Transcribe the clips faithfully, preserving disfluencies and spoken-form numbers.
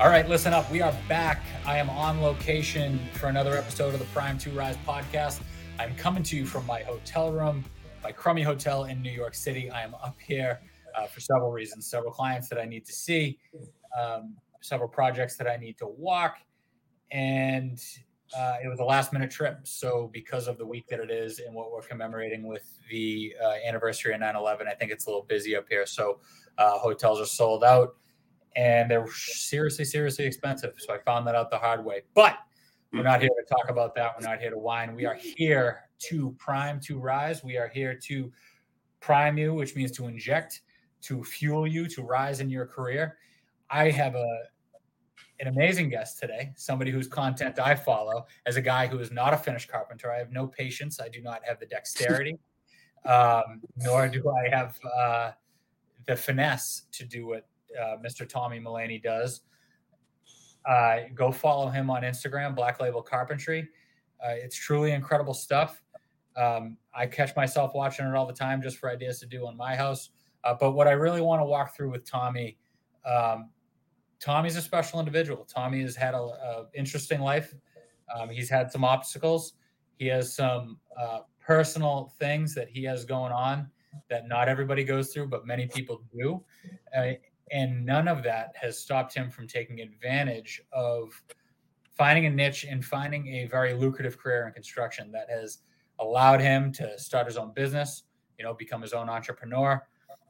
All right, listen up. We are back. I am on location for another episode of the Prime two Rise podcast. I'm coming to you from my hotel room, my crummy hotel in New York City. I am up here uh, for several reasons, several clients that I need to see, um, several projects that I need to walk. And uh, it was a last minute trip. So because of the week that it is and what we're commemorating with the uh, anniversary of nine eleven, I think it's a little busy up here. So uh, hotels are sold out and they're seriously, seriously expensive. So I found that out the hard way, but we're not here to talk about that. We're not here to whine. We are here to prime, to rise. We are here to prime you, which means to inject, to fuel you, to rise in your career. I have a an amazing guest today, somebody whose content I follow as a guy who is not a finished carpenter. I have no patience. I do not have the dexterity, um, nor do I have uh, the finesse to do what uh, Mister Tommy Mullaney does. Uh, go follow him on Instagram, Black Label Carpentry. Uh, it's truly incredible stuff. Um, I catch myself watching it all the time just for ideas to do on my house. Uh, but what I really want to walk through with Tommy, um, Tommy's a special individual. Tommy has had a, a interesting life. Um, he's had some obstacles. He has some uh, personal things that he has going on that not everybody goes through, but many people do. Uh, And none of that has stopped him from taking advantage of finding a niche and finding a very lucrative career in construction that has allowed him to start his own business, you know, become his own entrepreneur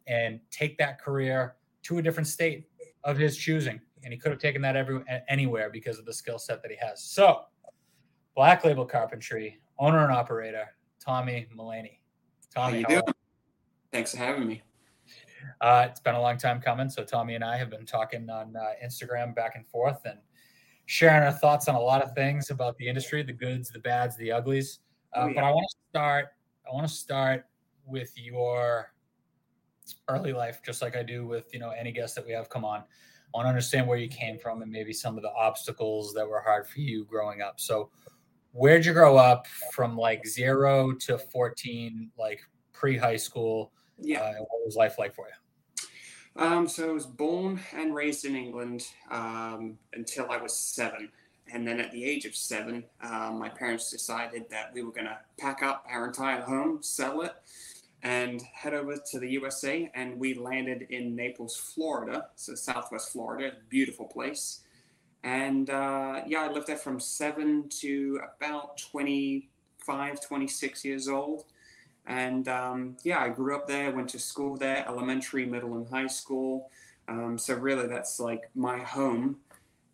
and take that career to a different state of his choosing. And he could have taken that every, anywhere because of the skill set that he has. So Black Label Carpentry, owner and operator, Tommy Mullaney. Tommy, how you doing? Thanks for having me. Uh, it's been a long time coming. So Tommy and I have been talking on uh, Instagram back and forth and sharing our thoughts on a lot of things about the industry, the goods, the bads, the uglies. Uh, oh, yeah. But I want to start, I want to start with your early life, just like I do with, you know, any guest that we have come on. I want to understand where you came from and maybe some of the obstacles that were hard for you growing up. So where'd you grow up from like zero to fourteen, like pre-high school? Yeah. Uh, what was life like for you? Um, so I was born and raised in England um, until I was seven. And then at the age of seven, um, my parents decided that we were going to pack up our entire home, sell it, and head over to the U S A. And we landed in Naples, Florida. So Southwest Florida, beautiful place. And uh, yeah, I lived there from seven to about twenty-five, twenty-six years old. And um, yeah, I grew up there, went to school there, elementary, middle and high school. Um, so really that's like my home.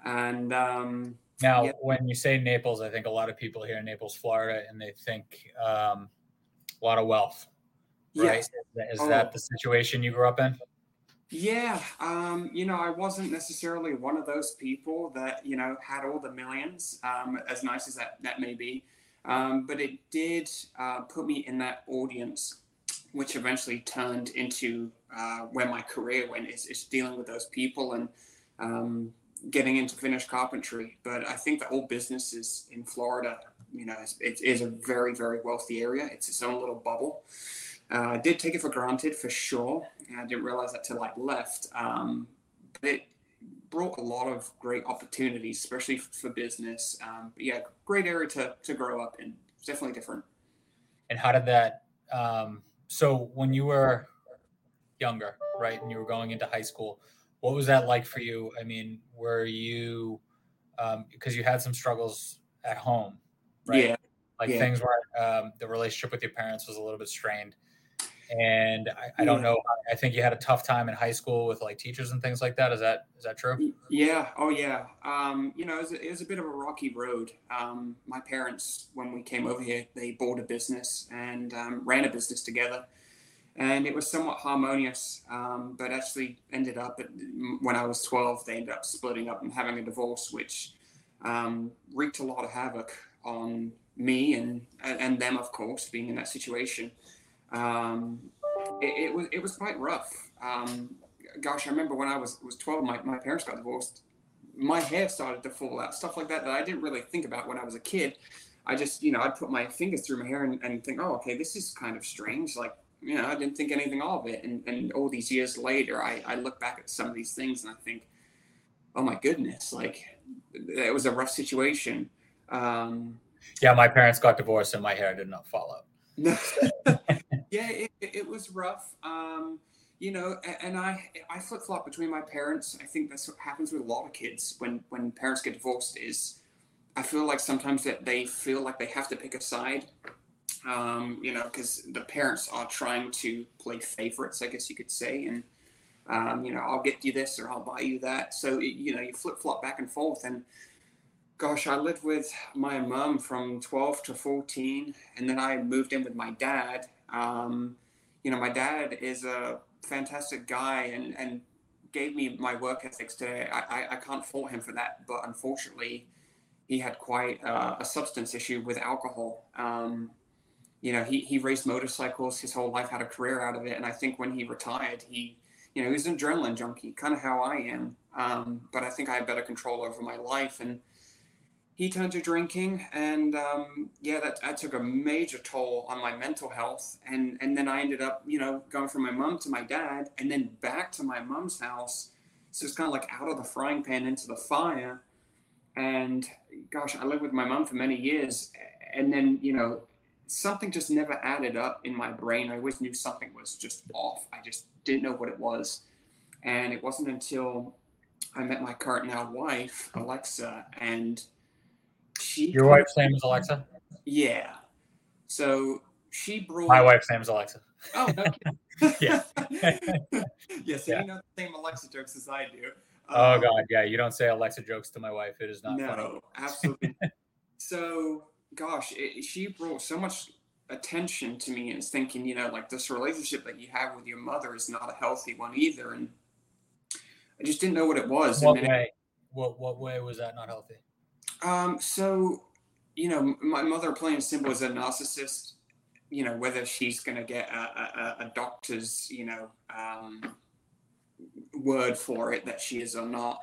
And um, now yeah. When you say Naples, I think a lot of people here in Naples, Florida, and they think um, a lot of wealth, right? Yes. Is, is oh. that the situation you grew up in? Yeah. Um, you know, I wasn't necessarily one of those people that, you know, had all the millions, um, as nice as that, that may be. Um, but it did uh, put me in that audience, which eventually turned into uh, where my career went, is, is dealing with those people and um, getting into finished carpentry. But I think that all businesses in Florida, you know, it's, it is a very, very wealthy area. It's its own little bubble. Uh, I did take it for granted, for sure. And I didn't realize that till I left. Um, but it brought a lot of great opportunities, especially for business. Um, but yeah, great area to, to grow up in. It's definitely different. And how did that, um, so when you were younger, right, and you were going into high school, what was that like for you? I mean, were you, um, because you had some struggles at home, right? Yeah. Like yeah. things where um, the relationship with your parents was a little bit strained. And I, I don't know. I think you had a tough time in high school with like teachers and things like that. Is that is that true? Yeah. Oh, yeah. Um, you know, it was, a, it was a bit of a rocky road. Um, my parents, when we came over here, they bought a business and um, ran a business together. And it was somewhat harmonious, um, but actually ended up at, when I was twelve, they ended up splitting up and having a divorce, which um, wreaked a lot of havoc on me and and them, of course, being in that situation. Um, it, it was, it was quite rough. Um, gosh, I remember when I was, was twelve, my, my parents got divorced, my hair started to fall out, stuff like that, that I didn't really think about when I was a kid. I just, you know, I'd put my fingers through my hair and, and think, oh, okay, this is kind of strange. Like, you know, I didn't think anything of it. And, and all these years later, I, I look back at some of these things and I think, oh my goodness, like it was a rough situation. Um, yeah, my parents got divorced and my hair did not fall out. No. Yeah, it, it was rough. Um, you know, and I I flip flop between my parents. I think that's what happens with a lot of kids when when parents get divorced. Is I feel like sometimes that they feel like they have to pick a side. Um, you know, because the parents are trying to play favorites, I guess you could say, and um, you know, I'll get you this or I'll buy you that. So it, you know, you flip flop back and forth. And gosh, I lived with my mom from twelve to fourteen, and then I moved in with my dad. Um, you know, my dad is a fantastic guy and, and gave me my work ethics today. I, I, I can't fault him for that, but unfortunately, he had quite uh, a substance issue with alcohol. Um, you know, he, he raced motorcycles his whole life, had a career out of it, and I think when he retired, he, you know, he was an adrenaline junkie, kind of how I am. Um, but I think I had better control over my life, and he turned to drinking, and um, yeah, that, that took a major toll on my mental health. And and then I ended up, you know, going from my mom to my dad, and then back to my mom's house. So it's kind of like out of the frying pan into the fire. And gosh, I lived with my mom for many years, and then, you know, something just never added up in my brain. I always knew something was just off. I just didn't know what it was. And it wasn't until I met my current now wife, Alexa, and She Your wife's name is Alexa? Yeah. So she brought... My wife's name is Alexa. Oh, no kidding. Yeah. Yeah, so yeah. You know the same Alexa jokes as I do. Oh, um, God, yeah. You don't say Alexa jokes to my wife. It is not no, funny. No, absolutely. So, gosh, it, she brought so much attention to me, and it's thinking, you know, like this relationship that you have with your mother is not a healthy one either. And I just didn't know what it was. What, and way, it, what, what way was that not healthy? Um, so, you know, my mother, plain and simple, is a narcissist. You know, whether she's going to get a, a, a doctor's, you know, um, word for it that she is or not.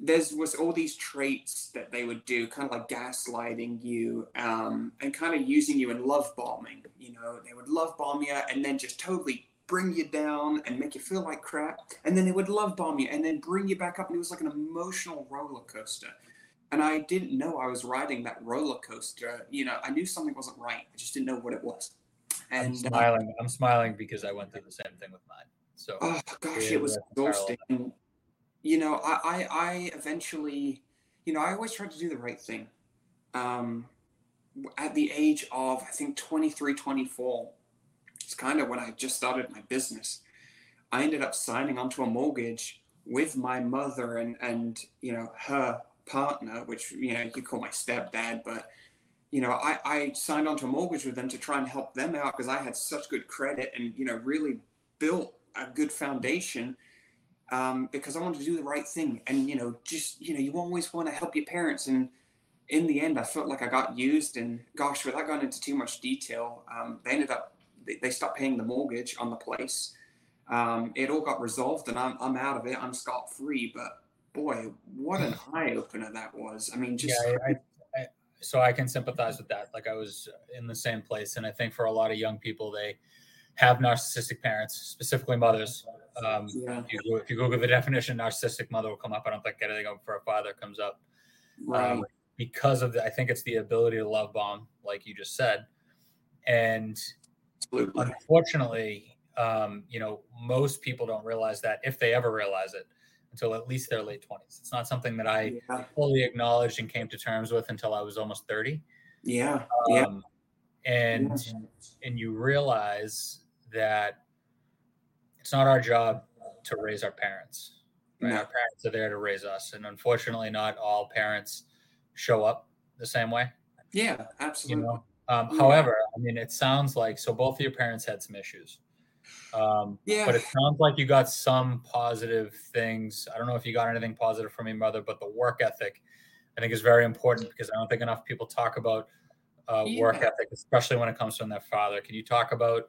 There was all these traits that they would do, kind of like gaslighting you um, and kind of using you in love bombing. You know, they would love bomb you and then just totally bring you down and make you feel like crap. And then they would love bomb you and then bring you back up. And it was like an emotional roller coaster. And I didn't know I was riding that roller coaster. You know, I knew something wasn't right. I just didn't know what it was. And I'm smiling. Uh, I'm smiling because I went through the same thing with mine. So, oh gosh, it was exhausting. And, you know, I, I, I eventually, you know, I always tried to do the right thing. Um, at the age of, I think, twenty-three, twenty-four, it's kind of when I just started my business. I ended up signing onto a mortgage with my mother and, and you know, her partner, which, you know, you could call my stepdad, but, you know, I, I signed onto a mortgage with them to try and help them out because I had such good credit and, you know, really built a good foundation um, because I wanted to do the right thing. And, you know, just, you know, you always want to help your parents. And in the end, I felt like I got used. And gosh, without going into too much detail, um, they ended up, they, they stopped paying the mortgage on the place. Um, it all got resolved and I'm, I'm out of it. I'm scot-free, but boy, what an eye opener that was. I mean, just yeah, I, I, I, so I can sympathize with that. Like I was in the same place, and I think for a lot of young people, they have narcissistic parents, specifically mothers. Um, yeah. if, you, if you Google the definition, narcissistic mother will come up. I don't think anything for a father comes up, right? Um, because of the, I think it's the ability to love bomb, like you just said, and absolutely. Unfortunately, um, you know, most people don't realize that, if they ever realize it, until at least their late twenties. It's not something that I yeah. fully acknowledged and came to terms with until I was almost thirty. Yeah. Um, yeah. And, yeah. and you realize that it's not our job to raise our parents, right? No. Our parents are there to raise us. And unfortunately, not all parents show up the same way. Yeah, absolutely. You know? um, yeah. However, I mean, it sounds like, so both of your parents had some issues. Um, yeah. But it sounds like you got some positive things. I don't know if you got anything positive from your mother, but the work ethic, I think, is very important because I don't think enough people talk about uh, yeah. work ethic, especially when it comes from their father. Can you talk about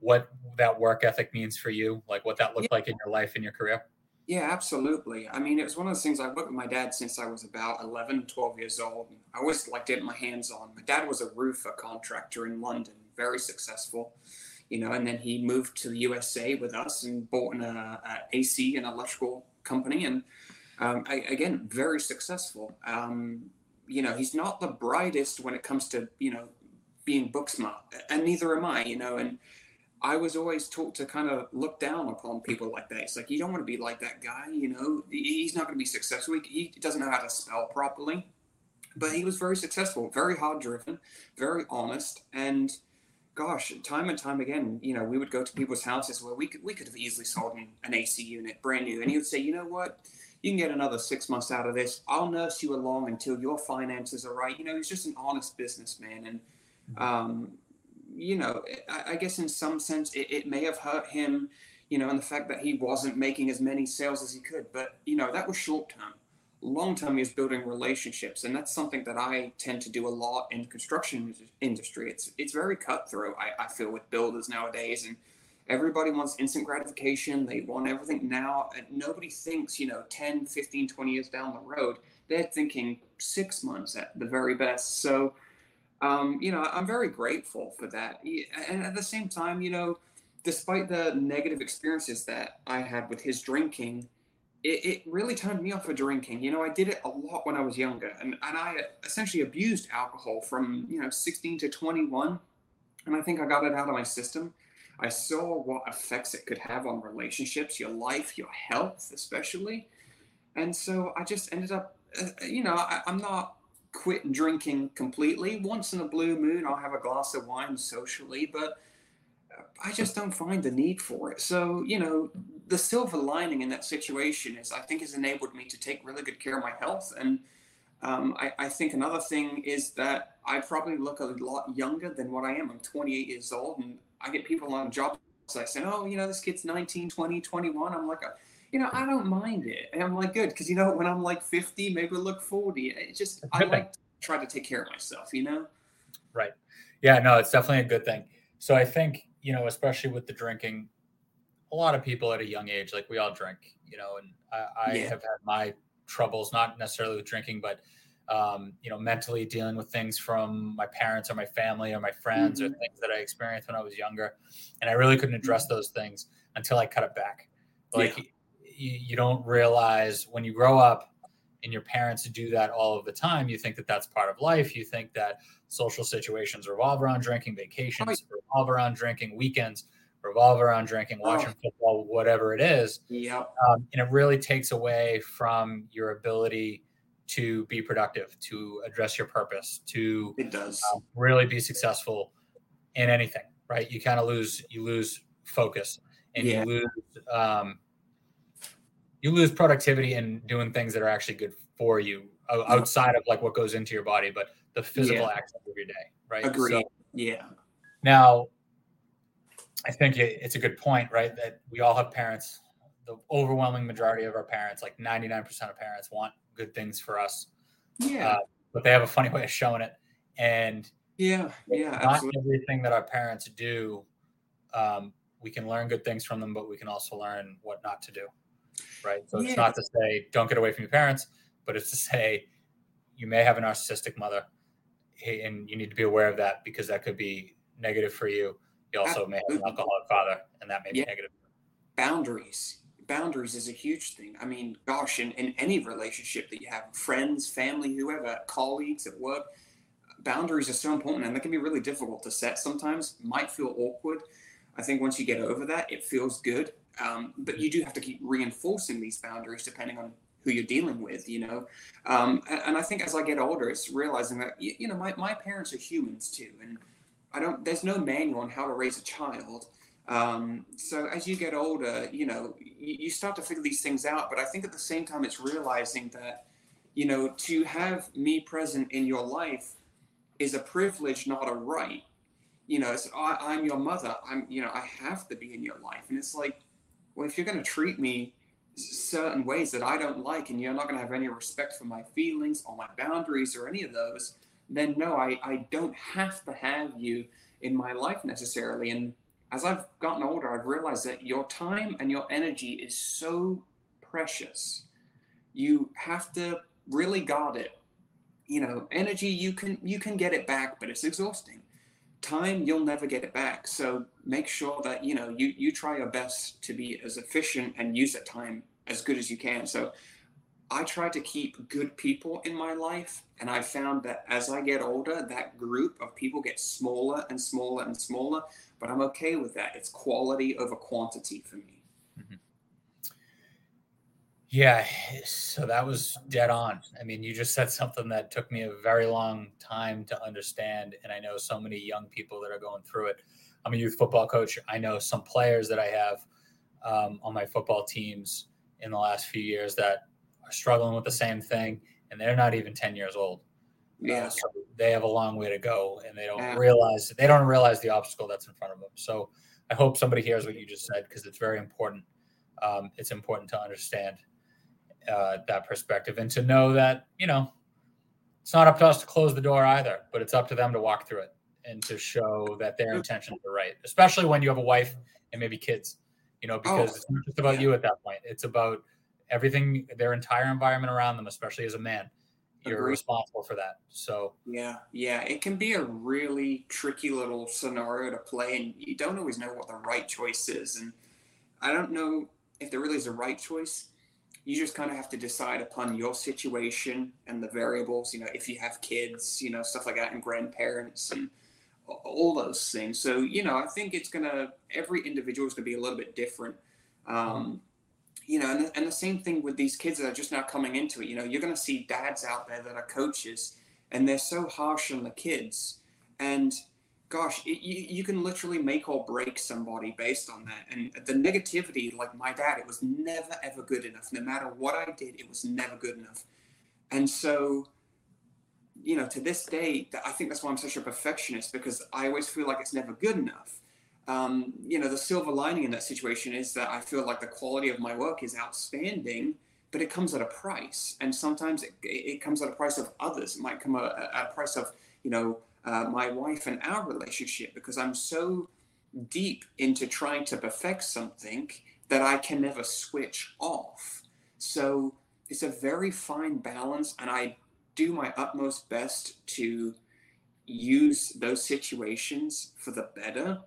what that work ethic means for you, like what that looked yeah. like in your life and your career? Yeah, absolutely. I mean, it was one of those things. I worked with my dad since I was about eleven, twelve years old. I always liked getting my hands on. My dad was a roofer contractor in London, very successful. You know, and then he moved to the U S A with us and bought an uh, uh, A C and electrical company. And um, I, again, very successful. Um, you know, he's not the brightest when it comes to, you know, being book smart, and neither am I, you know, and I was always taught to kind of look down upon people like that. It's like, you don't want to be like that guy, you know, he's not going to be successful. He, he doesn't know how to spell properly, but he was very successful, very hard driven, very honest. And gosh, time and time again, you know, we would go to people's houses where we could, we could have easily sold him an A C unit brand new. And he would say, you know what, you can get another six months out of this. I'll nurse you along until your finances are right. You know, he's just an honest businessman. And, um, you know, I, I guess in some sense it, it may have hurt him, you know, and the fact that he wasn't making as many sales as he could. But, you know, that was short term. Long term, he was building relationships. And that's something that I tend to do a lot in the construction industry. It's it's very cutthroat, I, I feel, with builders nowadays. And everybody wants instant gratification. They want everything now. And nobody thinks, you know, ten, fifteen, twenty years down the road. They're thinking six months at the very best. So, Um, you know, I'm very grateful for that. And at the same time, you know, despite the negative experiences that I had with his drinking, it, it really turned me off for drinking. You know, I did it a lot when I was younger, and, and I essentially abused alcohol from, you know, sixteen to twenty-one. And I think I got it out of my system. I saw what effects it could have on relationships, your life, your health, especially. And so I just ended up, uh, you know, I, I'm not, quit drinking completely. Once in a blue moon, I'll have a glass of wine socially, but I just don't find the need for it. So, you know, the silver lining in that situation is I think has enabled me to take really good care of my health. And um, I, I think another thing is that I probably look a lot younger than what I am. I'm twenty-eight years old, and I get people on jobs that say, oh, you know, this kid's nineteen, twenty, twenty-one. I'm like, you know, I don't mind it. And I'm like, good, because, you know, when I'm like fifty, maybe I'll look forty. It's just, I like to try to take care of myself, you know? Right. Yeah, no, it's definitely a good thing. So I think, you know, especially with the drinking, a lot of people at a young age, like we all drink, you know, and I, I yeah. have had my troubles, not necessarily with drinking, but, um, you know, mentally dealing with things from my parents or my family or my friends mm-hmm. or things that I experienced when I was younger. And I really couldn't address mm-hmm. those things until I cut it back. Like, yeah. You don't realize when you grow up and your parents do that all of the time, you think that that's part of life. You think that social situations revolve around drinking, vacations revolve around drinking, weekends revolve around drinking, watching oh. football, whatever it is. Yeah. Um, and it really takes away from your ability to be productive, to address your purpose, to it does. Um, really be successful in anything, right? You kind of lose, you lose focus and yeah. you lose, um, you lose productivity in doing things that are actually good for you outside of like what goes into your body, but the physical yeah. action of your day. Right. Agreed. So, yeah. Now I think it's a good point, right? That we all have parents, the overwhelming majority of our parents, like ninety-nine percent of parents want good things for us. Yeah. Uh, but they have a funny way of showing it. And yeah, yeah, not absolutely. Everything that our parents do. Um, we can learn good things from them, but we can also learn what not to do. Right. So yeah. It's not to say don't get away from your parents, but it's to say you may have a narcissistic mother and you need to be aware of that because that could be negative for you. You also Absolutely. May have an alcoholic father and that may be yeah. negative. Boundaries. Boundaries is a huge thing. I mean, gosh, in, in any relationship that you have, friends, family, whoever, colleagues at work, boundaries are so important and they can be really difficult to set sometimes, might feel awkward. I think once you get over that, it feels good. Um, but you do have to keep reinforcing these boundaries depending on who you're dealing with, you know. Um, and, and I think as I get older, it's realizing that, you, you know, my, my parents are humans too. And I don't, there's no manual on how to raise a child. Um, so as you get older, you know, you, you start to figure these things out. But I think at the same time, it's realizing that, you know, to have me present in your life is a privilege, not a right. You know, it's, I, I'm your mother. I'm, you know, I have to be in your life. And it's like, well, if you're going to treat me certain ways that I don't like and you're not going to have any respect for my feelings or my boundaries or any of those, then no, I, I don't have to have you in my life necessarily. And as I've gotten older, I've realized that your time and your energy is so precious. You have to really guard it. You know, energy, you can you can get it back, but it's exhausting. Time, you'll never get it back. So make sure that, you know, you, you try your best to be as efficient and use that time as good as you can. So I try to keep good people in my life, and I found that as I get older, that group of people gets smaller and smaller and smaller, but I'm okay with that. It's quality over quantity for me. Mm-hmm. Yeah, so that was dead on. I mean, you just said something that took me a very long time to understand, and I know so many young people that are going through it. I'm a youth football coach. I know some players that I have um, on my football teams in the last few years that are struggling with the same thing, and they're not even ten years old. Yeah. Uh, so they have a long way to go, and they don't yeah. realize they don't realize the obstacle that's in front of them. So I hope somebody hears what you just said, because it's very important. Um, it's important to understand uh, that perspective, and to know that, you know, it's not up to us to close the door either, but it's up to them to walk through it and to show that their intentions are right, especially when you have a wife and maybe kids, you know, because oh, it's not just about yeah. you at that point. It's about everything, their entire environment around them, especially as a man. You're Agreed. Responsible for that. So yeah, yeah, it can be a really tricky little scenario to play, and you don't always know what the right choice is. And I don't know if there really is a right choice. You just kind of have to decide upon your situation and the variables, you know, if you have kids, you know, stuff like that, and grandparents and all those things. So, you know, I think it's going to, every individual is going to be a little bit different. Um, you know, and the, and the same thing with these kids that are just now coming into it. You know, you're going to see dads out there that are coaches, and they're so harsh on the kids. And gosh, it, you, you can literally make or break somebody based on that. And the negativity, like my dad, it was never, ever good enough. No matter what I did, it was never good enough. And so, you know, to this day, I think that's why I'm such a perfectionist, because I always feel like it's never good enough. Um, you know, the silver lining in that situation is that I feel like the quality of my work is outstanding, but it comes at a price. And sometimes it, it comes at a price of others. It might come at a price of, you know, uh, my wife and our relationship, because I'm so deep into trying to perfect something that I can never switch off. So it's a very fine balance, and I do my utmost best to use those situations for the better.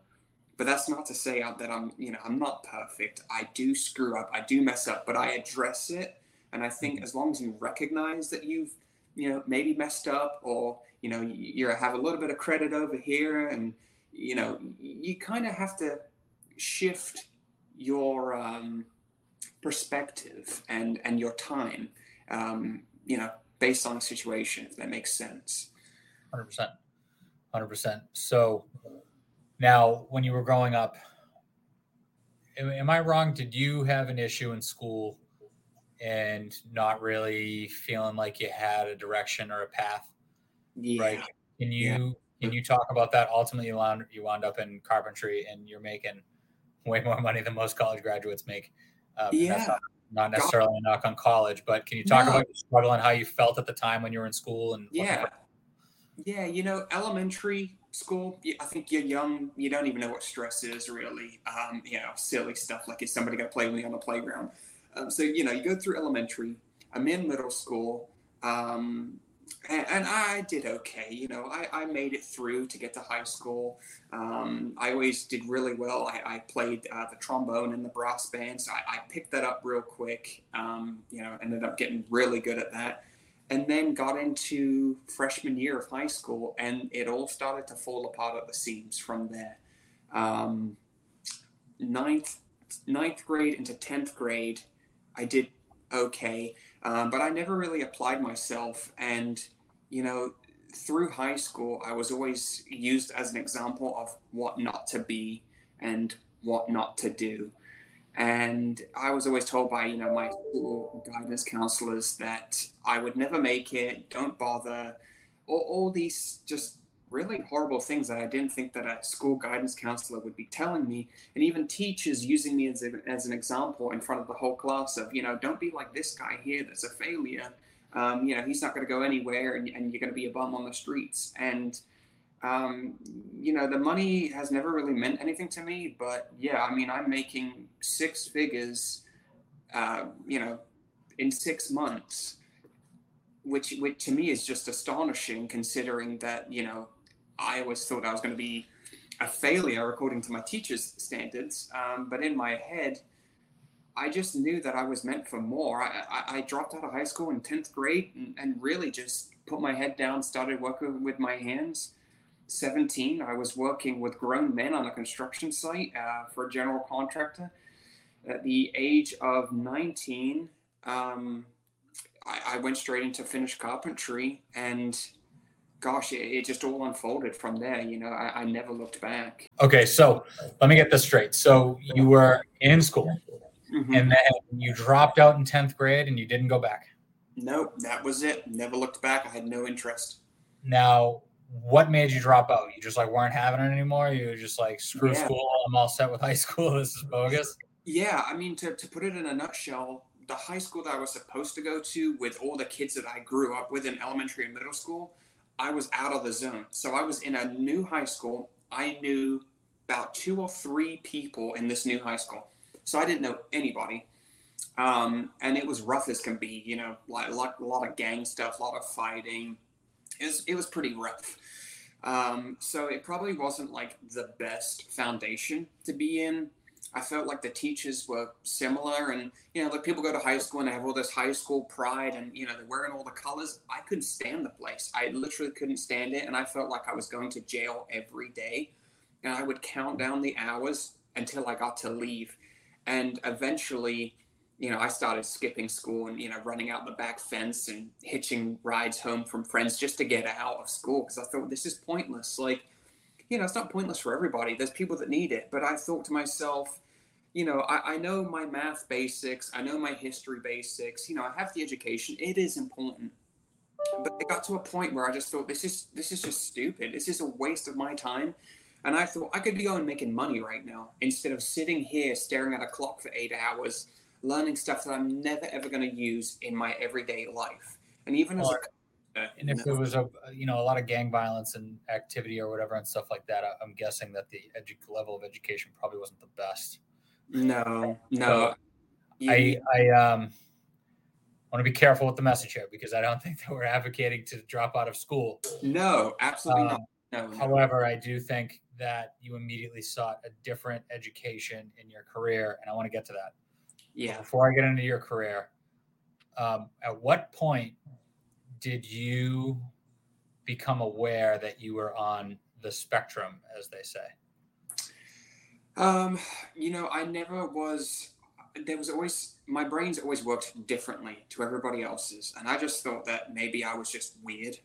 But that's not to say that I'm, you know, I'm not perfect. I do screw up. I do mess up, but I address it. And I think as long as you recognize that you've, you know, maybe messed up, or, you know, you have a little bit of credit over here, and, you know, you kind of have to shift your um, perspective and, and your time, um, you know, based on the situation, if that makes sense. one hundred percent. one hundred percent. So now, when you were growing up, am I wrong? Did you have an issue in school and not really feeling like you had a direction or a path? Yeah. Right? Can you yeah. can you talk about that? Ultimately, you wound, you wound up in carpentry, and you're making way more money than most college graduates make. Um, yeah. Not necessarily a knock on college, but can you talk no. about your struggle and how you felt at the time when you were in school? And yeah, yeah, you know, elementary school, I think you're young, you don't even know what stress is really, um, you know, silly stuff like is somebody going to play with me on the playground? Um, so, you know, you go through elementary, I'm in middle school, um, and, and I did okay, you know, I, I made it through to get to high school. Um, I always did really well. I, I played uh, the trombone and the brass band, so I, I picked that up real quick, um, you know, ended up getting really good at that. And then got into freshman year of high school, and it all started to fall apart at the seams from there. Um, ninth, ninth grade into tenth grade, I did okay. Um, but I never really applied myself. And, you know, through high school, I was always used as an example of what not to be and what not to do. And I was always told by, you know, my school guidance counselors that I would never make it, don't bother, all, all these just really horrible things that I didn't think that a school guidance counselor would be telling me. And even teachers using me as, a, as an example in front of the whole class of, you know, don't be like this guy here that's a failure. Um, you know, he's not going to go anywhere, and, and you're going to be a bum on the streets. And, um, you know, the money has never really meant anything to me. But, yeah, I mean, I'm making six figures, uh, you know, in six months, which, which to me is just astonishing, considering that, you know, I always thought I was going to be a failure according to my teacher's standards. Um, but in my head, I just knew that I was meant for more. I, I, I dropped out of high school in tenth grade and, and really just put my head down, started working with my hands. seventeen, I was working with grown men on a construction site uh, for a general contractor. At the age of nineteen, um, I, I went straight into finished carpentry, and gosh, it, it just all unfolded from there. You know, I, I never looked back. Okay, so let me get this straight. So you were in school, mm-hmm. and then you dropped out in tenth grade, and you didn't go back? Nope, that was it. Never looked back. I had no interest. Now, what made you drop out? You just like weren't having it anymore? You were just like, screw yeah. school. I'm all set with high school. This is bogus. Yeah, I mean, to, to put it in a nutshell, the high school that I was supposed to go to with all the kids that I grew up with in elementary and middle school, I was out of the zone. So I was in a new high school. I knew about two or three people in this new high school. So I didn't know anybody. Um, and it was rough as can be, you know, like a lot, a lot of gang stuff, a lot of fighting. It was, it was pretty rough. Um, so it probably wasn't like the best foundation to be in. I felt like the teachers were similar, and, you know, like people go to high school and they have all this high school pride and, you know, they're wearing all the colors. I couldn't stand the place. I literally couldn't stand it. And I felt like I was going to jail every day, and I would count down the hours until I got to leave. And eventually, you know, I started skipping school and, you know, running out the back fence and hitching rides home from friends just to get out of school. Cause I thought, this is pointless. Like, you know, it's not pointless for everybody. There's people that need it. But I thought to myself, you know, I, I know my math basics. I know my history basics. You know, I have the education. It is important. But it got to a point where I just thought, this is this is just stupid. This is a waste of my time. And I thought I could be going making money right now instead of sitting here staring at a clock for eight hours, learning stuff that I'm never, ever going to use in my everyday life. And even as a And if there was a, you know, a lot of gang violence and activity or whatever and stuff like that, I'm guessing that the edu- level of education probably wasn't the best. No, no. So I, I um, want to be careful with the message here, because I don't think that we're advocating to drop out of school. No, absolutely um, not. No, no. However, I do think that you immediately sought a different education in your career, and I want to get to that. Yeah. But before I get into your career, um, at what point did you become aware that you were on the spectrum, as they say? Um, you know, I never was, there was always, my brain's always worked differently to everybody else's. And I just thought that maybe I was just weird.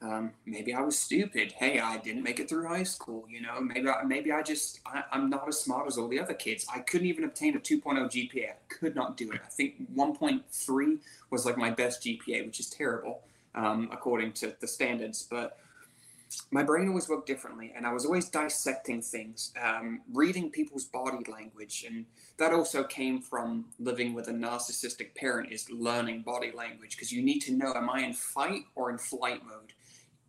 Um, maybe I was stupid. Hey, I didn't make it through high school. You know, maybe, I, maybe I just, I, I'm not as smart as all the other kids. I couldn't even obtain a two point oh G P A. I could not do it. I think one point three was like my best G P A, which is terrible, um, according to the standards. But my brain always worked differently, and I was always dissecting things, um, reading people's body language. And that also came from living with a narcissistic parent, is learning body language, because you need to know, am I in fight or in flight mode?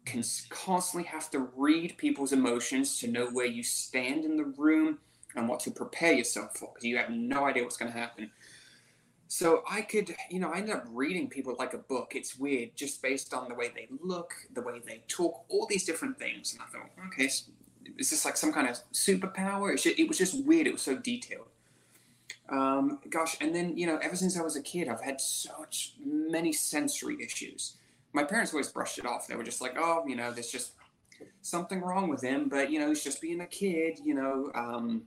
Can constantly have to read people's emotions to know where you stand in the room and what to prepare yourself for, because you have no idea what's going to happen. So I could, you know, I ended up reading people like a book. It's weird, just based on the way they look, the way they talk, all these different things. And I thought, okay, is this like some kind of superpower? It was just weird. It was so detailed. Um, gosh. And then, you know, ever since I was a kid, I've had such many sensory issues. My parents always brushed it off. They were just like, oh, you know, there's just something wrong with him. But, you know, he's just being a kid, you know, um,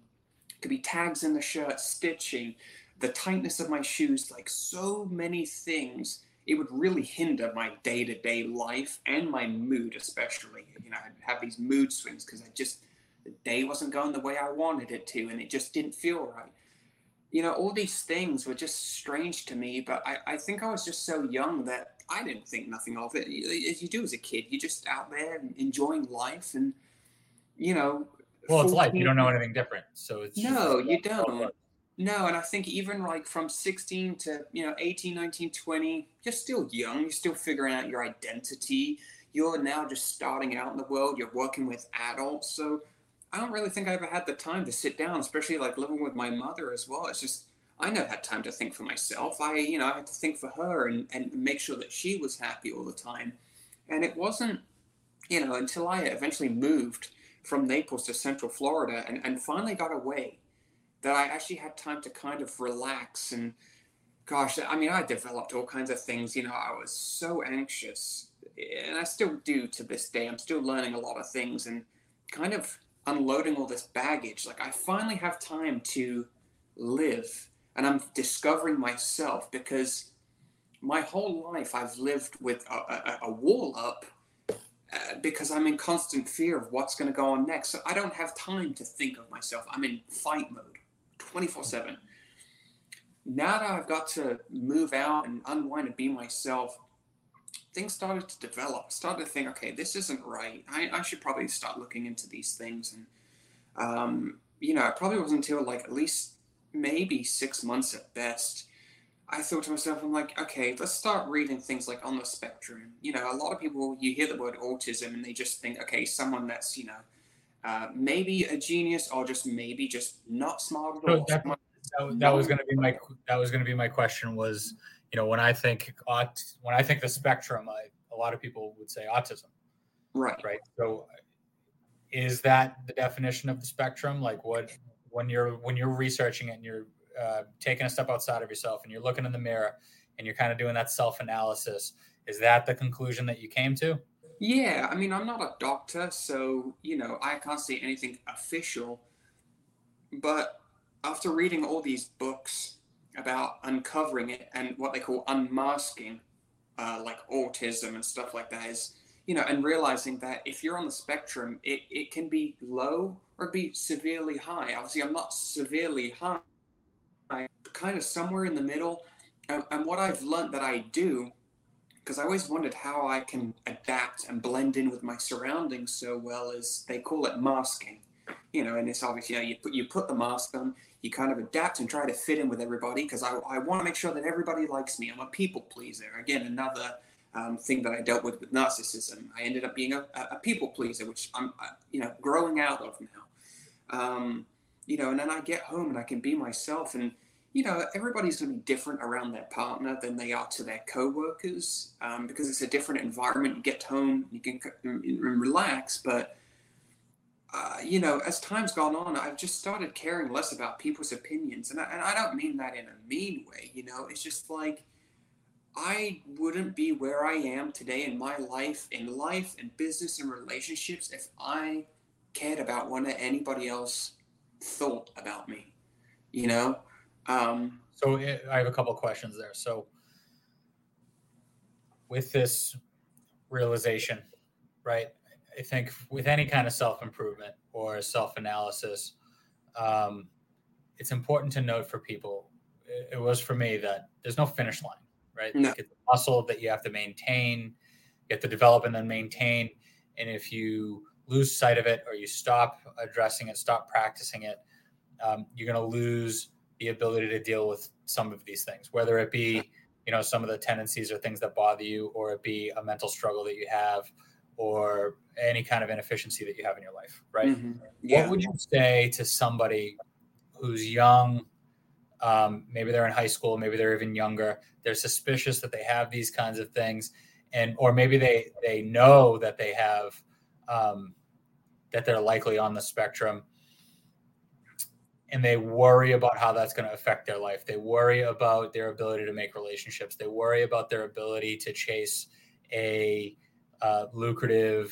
could be tags in the shirt, stitching, the tightness of my shoes, like so many things. It would really hinder my day-to-day life and my mood, especially. You know, I'd have these mood swings because I just, the day wasn't going the way I wanted it to, and it just didn't feel right. You know, all these things were just strange to me, but I, I think I was just so young that I didn't think nothing of it. As you do as a kid, you're just out there enjoying life, and, you know. Well, it's life. You don't know anything different, so it's. No, you don't. No, and I think even like from sixteen to, you know, eighteen, nineteen, twenty, you're still young. You're still figuring out your identity. You're now just starting out in the world. You're working with adults, so I don't really think I ever had the time to sit down, especially like living with my mother as well. It's just, I never had time to think for myself. I, you know, I had to think for her and, and make sure that she was happy all the time. And it wasn't, you know, until I eventually moved from Naples to Central Florida and, and finally got away that I actually had time to kind of relax. And gosh, I mean, I developed all kinds of things. You know, I was so anxious, and I still do to this day. I'm still learning a lot of things and kind of unloading all this baggage. Like, I finally have time to live, and I'm discovering myself, because my whole life I've lived with a, a, a wall up uh, because I'm in constant fear of what's going to go on next. So I don't have time to think of myself. I'm in fight mode twenty-four seven. Now that I've got to move out and unwind and be myself, things started to develop. I started to think, okay, this isn't right. I, I should probably start looking into these things. And, um, you know, it probably wasn't until like at least maybe six months at best, I thought to myself, I'm like, okay, let's start reading things like on the spectrum. You know, a lot of people, you hear the word autism and they just think, okay, someone that's, you know, uh, maybe a genius or just maybe just not smart at all. That, that, that was going to be my, that was going to be my question was, you know, when I think, when I think the spectrum, I, a lot of people would say autism. Right. Right. So is that the definition of the spectrum? Like what, when you're, when you're researching it and you're, Uh, taking a step outside of yourself and you're looking in the mirror and you're kind of doing that self-analysis, is that the conclusion that you came to? Yeah, I mean, I'm not a doctor, so, you know, I can't say anything official, but after reading all these books about uncovering it and what they call unmasking, uh, like autism and stuff like that, is, you know, and realizing that if you're on the spectrum, it, it can be low or be severely high. Obviously, I'm not severely high. I kind of somewhere in the middle, and, and what I've learned that I do, because I always wondered how I can adapt and blend in with my surroundings so well, is they call it masking, you know, and it's obviously, you know, you put, you put the mask on, you kind of adapt and try to fit in with everybody, because I, I want to make sure that everybody likes me. I'm a people pleaser. Again, another um, thing that I dealt with with narcissism. I ended up being a, a people pleaser, which I'm, you know, growing out of now. Um, You know, and then I get home and I can be myself, and, you know, everybody's going to be different around their partner than they are to their coworkers, um, because it's a different environment. You get home, you can relax. But, uh, you know, as time's gone on, I've just started caring less about people's opinions. And I, and I don't mean that in a mean way. You know, it's just like, I wouldn't be where I am today in my life, in life and business and relationships, if I cared about what anybody else thought about me, you know? Um, so it, I have a couple of questions there. So with this realization, right, I think with any kind of self-improvement or self-analysis, um, it's important to note for people, it, it was for me, that there's no finish line, right? No. Like it's a muscle that you have to maintain, you have to develop and then maintain. And if you lose sight of it, or you stop addressing it, stop practicing it, um, you're going to lose the ability to deal with some of these things, whether it be, you know, some of the tendencies or things that bother you, or it be a mental struggle that you have, or any kind of inefficiency that you have in your life, right? Mm-hmm. Yeah. What would you say to somebody who's young, um, maybe they're in high school, maybe they're even younger, they're suspicious that they have these kinds of things, and or maybe they, they know that they have um, that they're likely on the spectrum, and they worry about how that's going to affect their life. They worry about their ability to make relationships. They worry about their ability to chase a uh, lucrative,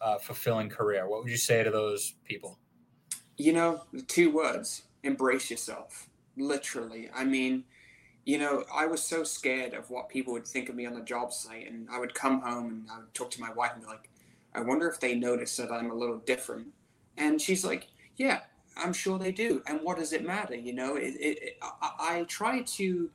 uh, fulfilling career. What would you say to those people? You know, the two words, embrace yourself, literally. I mean, you know, I was so scared of what people would think of me on the job site, and I would come home and I would talk to my wife and be like, I wonder if they notice that I'm a little different. And she's like, yeah, I'm sure they do. And what does it matter? You know, it, it, it, I, I try to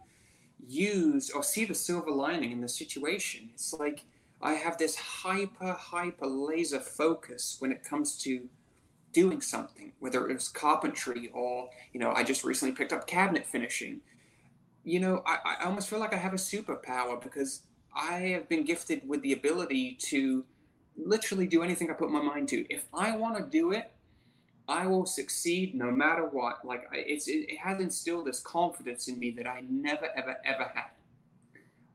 use or see the silver lining in the situation. It's like I have this hyper, hyper laser focus when it comes to doing something, whether it was carpentry or, you know, I just recently picked up cabinet finishing. You know, I, I almost feel like I have a superpower, because I have been gifted with the ability to literally do anything I put my mind to. If I want to do it, I will succeed no matter what. Like it's, it, it has instilled this confidence in me that I never, ever, ever had.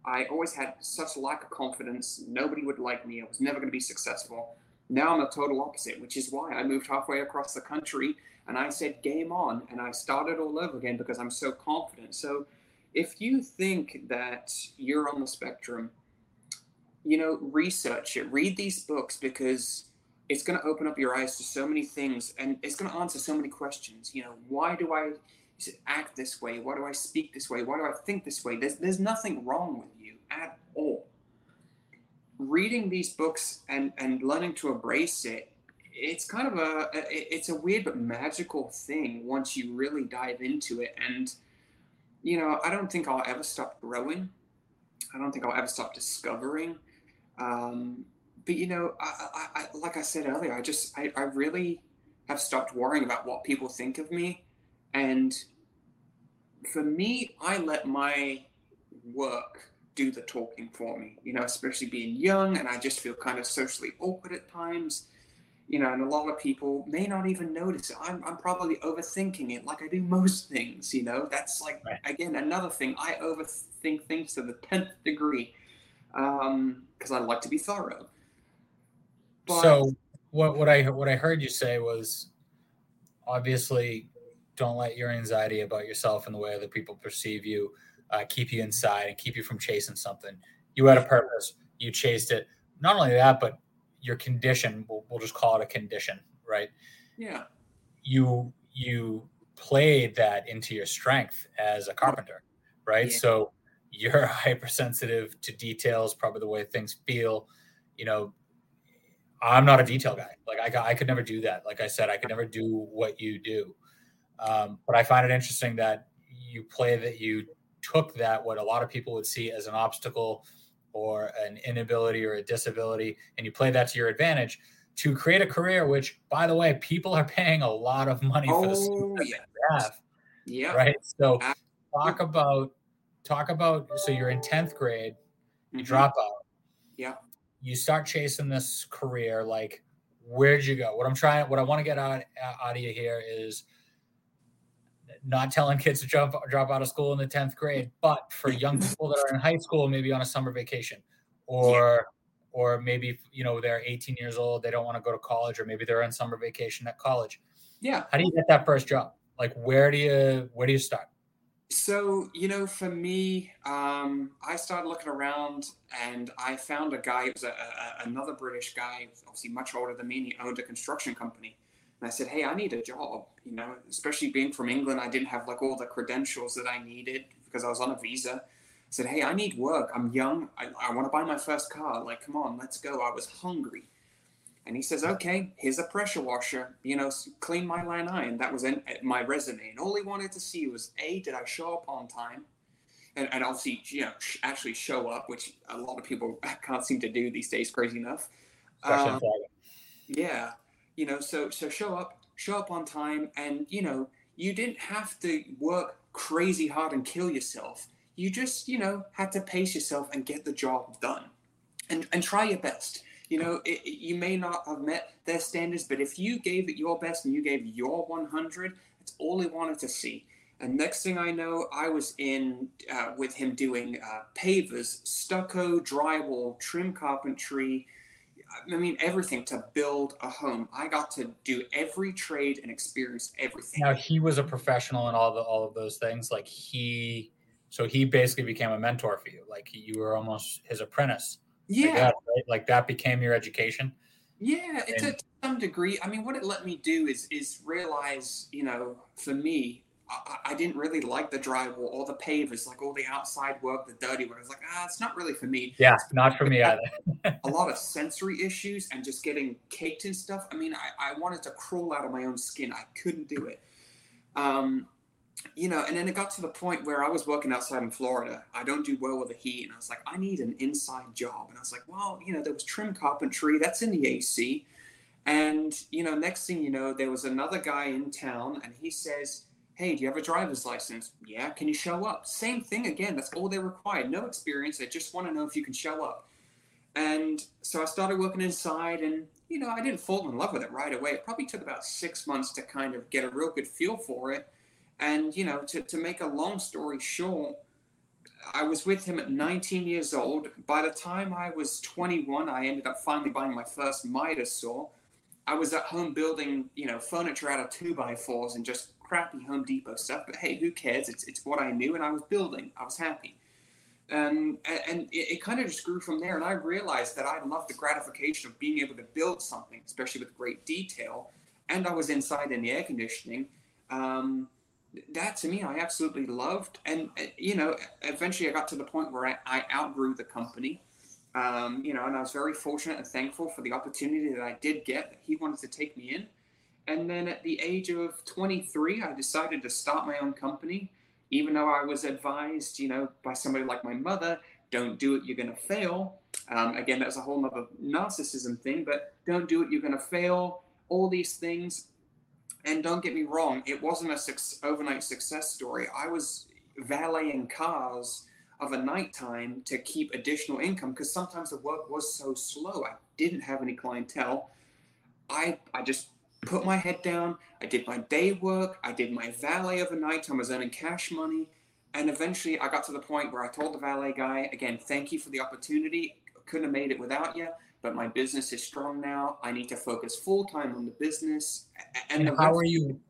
I always had such lack of confidence. Nobody would like me. I was never going to be successful. Now I'm the total opposite, which is why I moved halfway across the country. And I said, game on. And I started all over again because I'm so confident. So if you think that you're on the spectrum, you know, research it, read these books, because it's going to open up your eyes to so many things, and it's going to answer so many questions. You know, why do I act this way? Why do I speak this way? Why do I think this way? There's, there's nothing wrong with you at all. Reading these books and, and learning to embrace it, it's kind of a, it's a weird but magical thing once you really dive into it. And, you know, I don't think I'll ever stop growing. I don't think I'll ever stop discovering. Um, but, you know, I, I, I, like I said earlier, I just, I, I really have stopped worrying about what people think of me. And for me, I let my work do the talking for me, you know, especially being young. And I just feel kind of socially awkward at times, you know, and a lot of people may not even notice it. I'm, I'm probably overthinking it like I do most things, you know. That's like, right. Again, another thing. I overthink things to the tenth degree um, because I like to be thorough. But, so what, what, I, what I heard you say was, obviously, don't let your anxiety about yourself and the way other people perceive you uh, keep you inside and keep you from chasing something. You had a purpose. You chased it. Not only that, but your condition, we'll, we'll just call it a condition, right? Yeah. You you played that into your strength as a carpenter, right? Yeah. So you're hypersensitive to details, probably the way things feel. You know, I'm not a detail guy. Like, I, I could never do that. Like I said, I could never do what you do. Um, but I find it interesting that you play that you took that, what a lot of people would see as an obstacle or an inability or a disability, and you play that to your advantage to create a career, which, by the way, people are paying a lot of money oh, for the skills that they have. Yeah. Right. So talk about, talk about, so you're in tenth grade, you mm-hmm. drop out. Yeah. You start chasing this career. Like, where'd you go? What I'm trying, what I want to get out, out of you here is, not telling kids to drop, drop out of school in the tenth grade, but for young people that are in high school, maybe on a summer vacation, or yeah. or maybe, you know, they're eighteen years old, they don't want to go to college, or maybe they're on summer vacation at college. Yeah. How do you get that first job? Like, where do you where do you start? So, you know, for me, um, I started looking around, and I found a guy, it was a, a, another British guy, obviously much older than me, and he owned a construction company. And I said, hey, I need a job, you know, especially being from England. I didn't have like all the credentials that I needed because I was on a visa. I said, hey, I need work. I'm young. I, I want to buy my first car. Like, come on, let's go. I was hungry. And he says, okay, here's a pressure washer, you know, clean my line iron. That was in, in my resume. And all he wanted to see was, A, did I show up on time? And, and obviously, you know, actually show up, which a lot of people can't seem to do these days, crazy enough. Um, yeah. You know, so so show up, show up on time. And, you know, you didn't have to work crazy hard and kill yourself. You just, you know, had to pace yourself and get the job done and, and try your best. You know, it, it, you may not have met their standards, but if you gave it your best and you gave your one hundred, that's all they wanted to see. And next thing I know, I was in uh, with him doing uh, pavers, stucco, drywall, trim carpentry, I mean, everything to build a home. I got to do every trade and experience everything. Now, he was a professional in all the all of those things. Like he, so he basically became a mentor for you. Like you were almost his apprentice. Yeah. Like that, right? Like that became your education. Yeah, it's and- a, to some degree. I mean, what it let me do is is realize, you know, for me, I, I didn't really like the drywall or the pavers, like all the outside work, the dirty work. I was like, ah, it's not really for me. Yeah, it's not for me either. A lot of sensory issues and just getting caked and stuff. I mean, I, I wanted to crawl out of my own skin. I couldn't do it. Um, you know, and then it got to the point where I was working outside in Florida. I don't do well with the heat. And I was like, I need an inside job. And I was like, well, you know, there was trim carpentry. That's in the A C. And, you know, next thing you know, there was another guy in town and he says, hey, do you have a driver's license? Yeah. Can you show up? Same thing again. That's all they required. No experience. They just want to know if you can show up. And so I started working inside and, you know, I didn't fall in love with it right away. It probably took about six months to kind of get a real good feel for it. And, you know, to, to make a long story short, I was with him at nineteen years old. By the time I was twenty-one, I ended up finally buying my first miter saw. I was at home building, you know, furniture out of two by fours and just crappy Home Depot stuff. But hey, who cares? It's it's what I knew, and I was building. I was happy, um, and and it, it kind of just grew from there. And I realized that I loved the gratification of being able to build something, especially with great detail. And I was inside in the air conditioning. Um, that to me, I absolutely loved. And you know, eventually, I got to the point where I, I outgrew the company. Um, you know, and I was very fortunate and thankful for the opportunity that I did get, that he wanted to take me in. And then at the age of twenty-three, I decided to start my own company, even though I was advised, you know, by somebody like my mother, don't do it, you're going to fail. Um, again, that's a whole nother narcissism thing, but don't do it, you're going to fail, all these things. And don't get me wrong, it wasn't a six, overnight success story. I was valeting cars of a nighttime to keep additional income, because sometimes the work was so slow. I didn't have any clientele. I I just put my head down. I did my day work. I did my valet overnight. I was earning cash money. And eventually I got to the point where I told the valet guy, again, thank you for the opportunity. Couldn't have made it without you, but my business is strong now. I need to focus full time on the business. And, and how are you,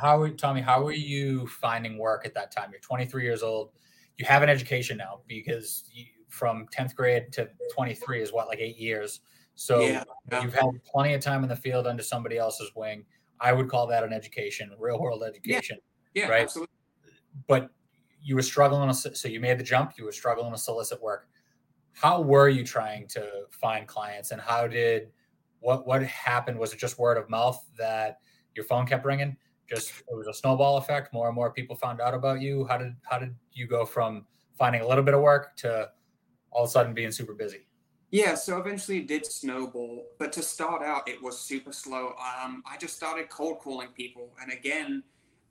how are, Tommy, how are you finding work at that time? You're twenty-three years old. You have an education now, because you, from tenth grade to twenty-three is what, like eight years. So yeah, yeah. You've had plenty of time in the field under somebody else's wing. I would call that an education, real world education. Yeah, yeah, right? Absolutely. But you were struggling. So you made the jump. You were struggling to solicit work. How were you trying to find clients, and how did, what, what happened? Was it just word of mouth that your phone kept ringing? Just, it was a snowball effect. More and more people found out about you. How did how did you go from finding a little bit of work to all of a sudden being super busy? Yeah, so eventually it did snowball. But to start out, it was super slow. Um, I just started cold calling people. And again,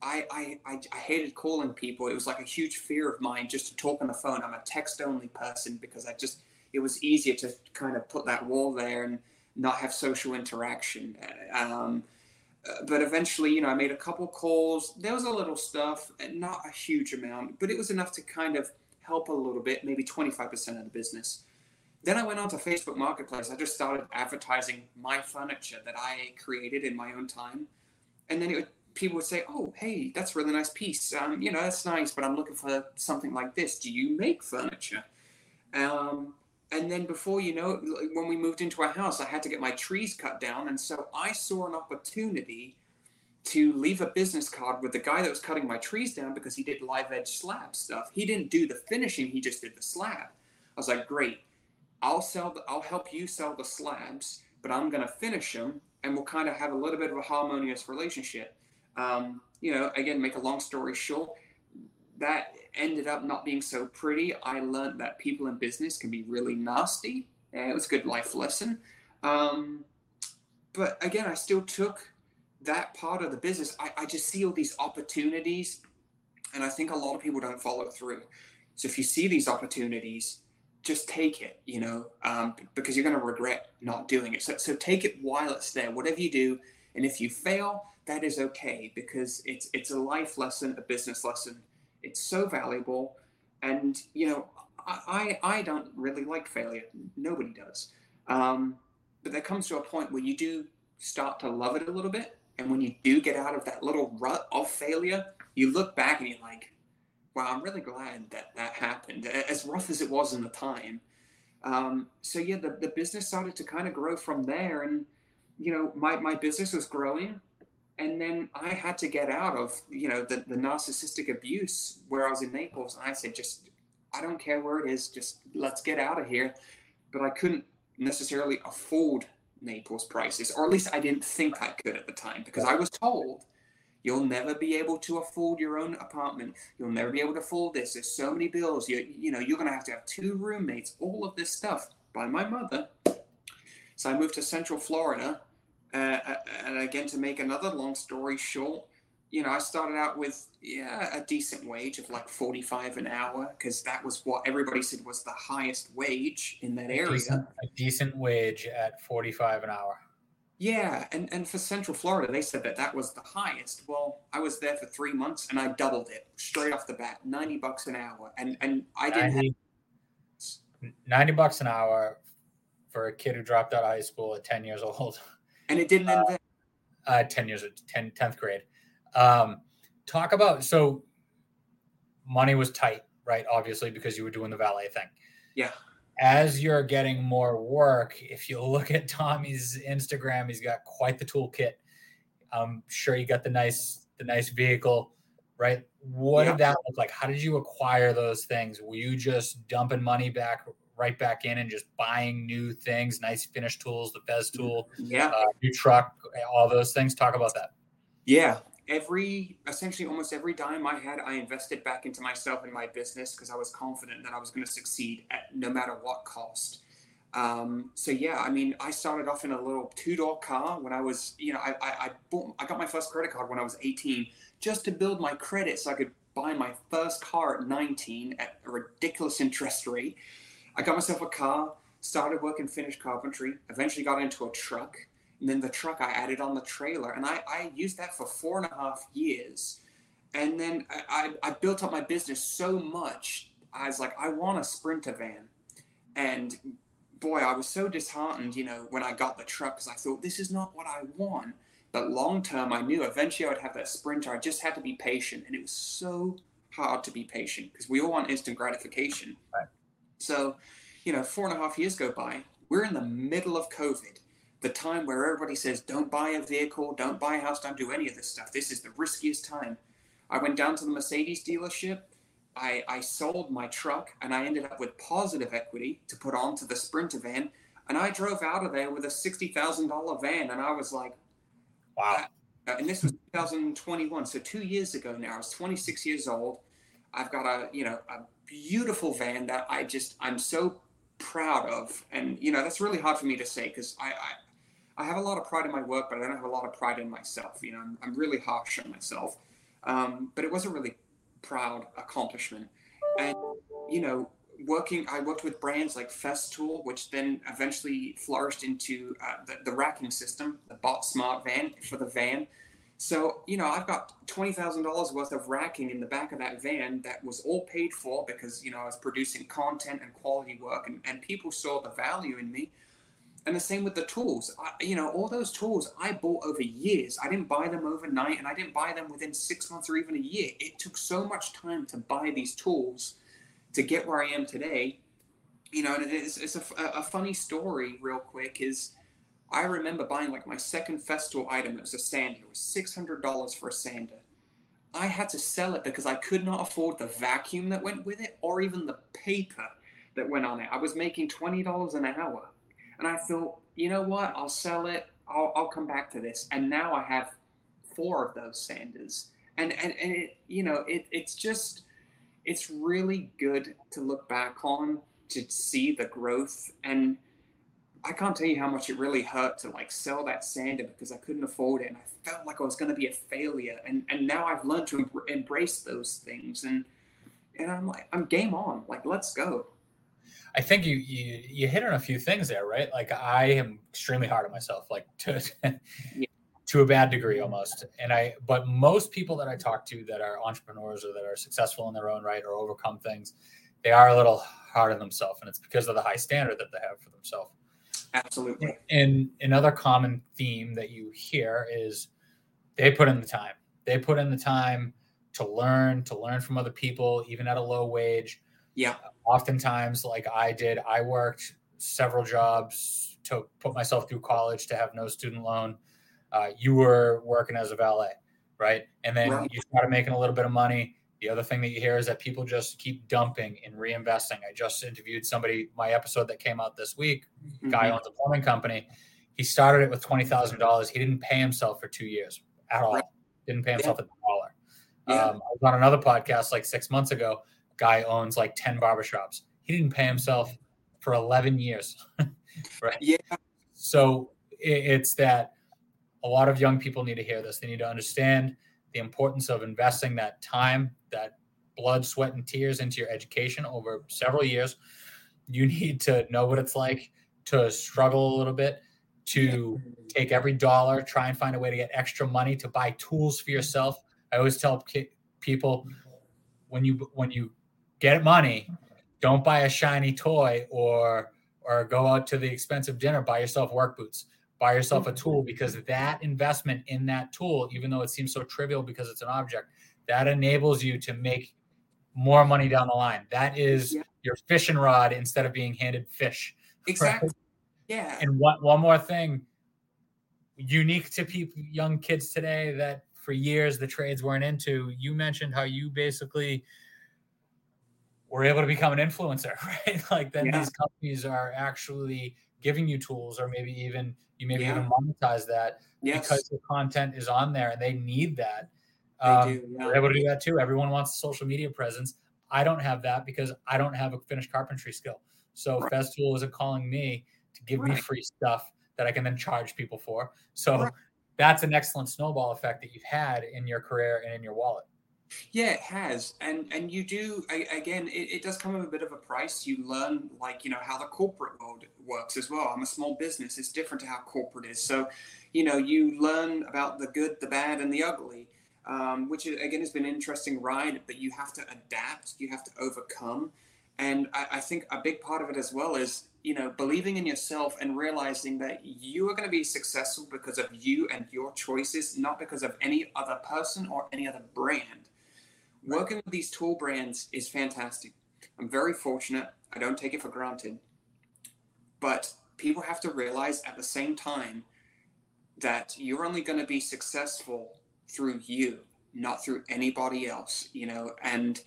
I, I, I, I hated calling people. It was like a huge fear of mine just to talk on the phone. I'm a text-only person, because I just, it was easier to kind of put that wall there and not have social interaction. Um But eventually, you know, I made a couple calls. There was a little stuff, not a huge amount, but it was enough to kind of help a little bit, maybe twenty-five percent of the business. Then I went on to Facebook Marketplace. I just started advertising my furniture that I created in my own time. And then it would, people would say, oh, hey, that's a really nice piece. Um, you know, that's nice, but I'm looking for something like this. Do you make furniture? Um And then before you know it, when we moved into our house, I had to get my trees cut down. And so I saw an opportunity to leave a business card with the guy that was cutting my trees down, because he did live edge slab stuff. He didn't do the finishing. He just did the slab. I was like, great, I'll sell, the, I'll help you sell the slabs, but I'm going to finish them. And we'll kind of have a little bit of a harmonious relationship. Um, you know, again, make a long story short, that ended up not being so pretty. I learned that people in business can be really nasty. And it was a good life lesson. Um, but again, I still took that part of the business. I, I just see all these opportunities, and I think a lot of people don't follow through. So if you see these opportunities, just take it, you know, um, because you're going to regret not doing it. So, so take it while it's there, whatever you do. And if you fail, that is okay, because it's, it's a life lesson, a business lesson. It's so valuable. And, you know, I, I, I don't really like failure. Nobody does. Um, but there comes to a point where you do start to love it a little bit. And when you do get out of that little rut of failure, you look back and you're like, wow, I'm really glad that that happened, as rough as it was in the time. Um, so, yeah, the, the business started to kind of grow from there. And, you know, my, my business was growing. And then I had to get out of, you know, the, the narcissistic abuse where I was in Naples. And I said, just, I don't care where it is, just let's get out of here. But I couldn't necessarily afford Naples prices, or at least I didn't think I could at the time, because I was told, you'll never be able to afford your own apartment. You'll never be able to afford this. There's so many bills. You, you know, you're going to have to have two roommates, all of this stuff, by my mother. So I moved to Central Florida. Uh, and again, to make another long story short, you know, I started out with, yeah, a decent wage of like forty-five an hour, because that was what everybody said was the highest wage in that area. A decent, a decent wage at forty-five an hour. Yeah. And, and for Central Florida, they said that that was the highest. Well, I was there for three months and I doubled it straight off the bat, ninety bucks an hour. And, and I didn't have ninety bucks an hour for a kid who dropped out of high school at ten years old. And it didn't end uh, uh, ten years, ten, tenth grade. Um, talk about, so money was tight, right? Obviously, because you were doing the valet thing. Yeah. As you're getting more work, if you look at Tommy's Instagram, he's got quite the toolkit. I'm sure you got the nice, the nice vehicle, right? What yeah. did that look like? How did you acquire those things? Were you just dumping money back right back in and just buying new things, nice finished tools, the Festool, yeah. uh, new truck, all those things? Talk about that. Yeah. Every, essentially almost every dime I had, I invested back into myself and my business because I was confident that I was going to succeed at no matter what cost. Um, so yeah, I mean, I started off in a little two-door car when I was, you know, I, I, I bought, I got my first credit card when I was eighteen just to build my credit so I could buy my first car at nineteen at a ridiculous interest rate. I got myself a car, started working finished carpentry, eventually got into a truck. And then the truck I added on the trailer, and I, I used that for four and a half years. And then I, I, I built up my business so much, I was like, I want a Sprinter van. And boy, I was so disheartened, you know, when I got the truck, because I thought, this is not what I want. But long term, I knew eventually I'd have that Sprinter. I just had to be patient. And it was so hard to be patient because we all want instant gratification. Right. So, you know, four and a half years go by. We're in the middle of COVID. The time where everybody says, don't buy a vehicle, don't buy a house, don't do any of this stuff. This is the riskiest time. I went down to the Mercedes dealership. I, I sold my truck and I ended up with positive equity to put onto the Sprinter van. And I drove out of there with a sixty thousand dollars van. And I was like, wow. And this was two thousand twenty-one. So two years ago now, I was twenty-six years old. I've got a, you know, a beautiful van that I just, I'm so proud of. And, you know, that's really hard for me to say because I, I, I have a lot of pride in my work, but I don't have a lot of pride in myself. You know, I'm, I'm really harsh on myself, um, but it was a really proud accomplishment. And, you know, working, I worked with brands like Festool, which then eventually flourished into uh, the, the racking system, the Bosch Smart Van for the van. So, you know, I've got twenty thousand dollars worth of racking in the back of that van that was all paid for because, you know, I was producing content and quality work and, and people saw the value in me. And the same with the tools. I, you know, all those tools I bought over years. I didn't buy them overnight, and I didn't buy them within six months or even a year. It took so much time to buy these tools to get where I am today. You know, and it is, it's a, a funny story real quick is I remember buying like my second Festool item. It was a sander. It was six hundred dollars for a sander. I had to sell it because I could not afford the vacuum that went with it or even the paper that went on it. I was making twenty dollars an hour. And I thought, you know what, I'll sell it. I'll, I'll come back to this. And now I have four of those sanders. And, and, and it, you know, it, it's just, it's really good to look back on, to see the growth. And I can't tell you how much it really hurt to like sell that sander because I couldn't afford it. And I felt like I was going to be a failure. And, and now I've learned to em- embrace those things. And, and I'm like, I'm game on, like, let's go. I think you, you you hit on a few things there, right? Like I am extremely hard on myself, like to to a bad degree almost. And I, but most people that I talk to that are entrepreneurs or that are successful in their own right or overcome things, they are a little hard on themselves, and it's because of the high standard that they have for themselves. Absolutely. And another common theme that you hear is they put in the time. They put in the time to learn, to learn from other people, even at a low wage. Yeah. Oftentimes, like I did, I worked several jobs to put myself through college to have no student loan. Uh, you were working as a valet, right? And then right. You started making a little bit of money. The other thing that you hear is that people just keep dumping and reinvesting. I just interviewed somebody, my episode that came out this week, mm-hmm. Guy owns a plumbing company. He started it with twenty thousand dollars. He didn't pay himself for two years at all. Right. Didn't pay himself yeah. a dollar. Yeah. Um, I was on another podcast like six months ago. Guy owns like ten barbershops. He didn't pay himself for eleven years, right? Yeah. So it's that a lot of young people need to hear this. They need to understand the importance of investing that time, that blood, sweat, and tears into your education over several years. You need to know what it's like to struggle a little bit, to take every dollar, try and find a way to get extra money, to buy tools for yourself. I always tell people when you, when you, get money, don't buy a shiny toy or or go out to the expensive dinner, buy yourself work boots, Buy yourself a tool, because that investment in that tool, even though it seems so trivial because it's an object, that enables you to make more money down the line. That is yeah. your fishing rod instead of being handed fish. Exactly. Right? Yeah. And one, one more thing, unique to people, young kids today that for years the trades weren't into, you mentioned how you basically were able to become an influencer, right? Like then yeah. these companies are actually giving you tools, or maybe even you maybe yeah. even monetize that yes. because the content is on there and they need that. They um, do, yeah. We're able to do that too. Everyone wants a social media presence. I don't have that because I don't have a finished carpentry skill. So right. Festool isn't calling me to give right. me free stuff that I can then charge people for. So right. that's an excellent snowball effect that you've had in your career and in your wallet. Yeah, it has. And and you do, I, again, it, it does come with a bit of a price. You learn, like, you know, how the corporate world works as well. I'm a small business. It's different to how corporate is. So, you know, you learn about the good, the bad, and the ugly. Um, which, is, again, has been an interesting ride, but you have to adapt, you have to overcome. And I, I think a big part of it as well is, you know, believing in yourself and realizing that you are going to be successful because of you and your choices, not because of any other person or any other brand. Right. Working with these tool brands is fantastic. I'm very fortunate. I don't take it for granted. But people have to realize at the same time that you're only going to be successful through you, not through anybody else, you know, and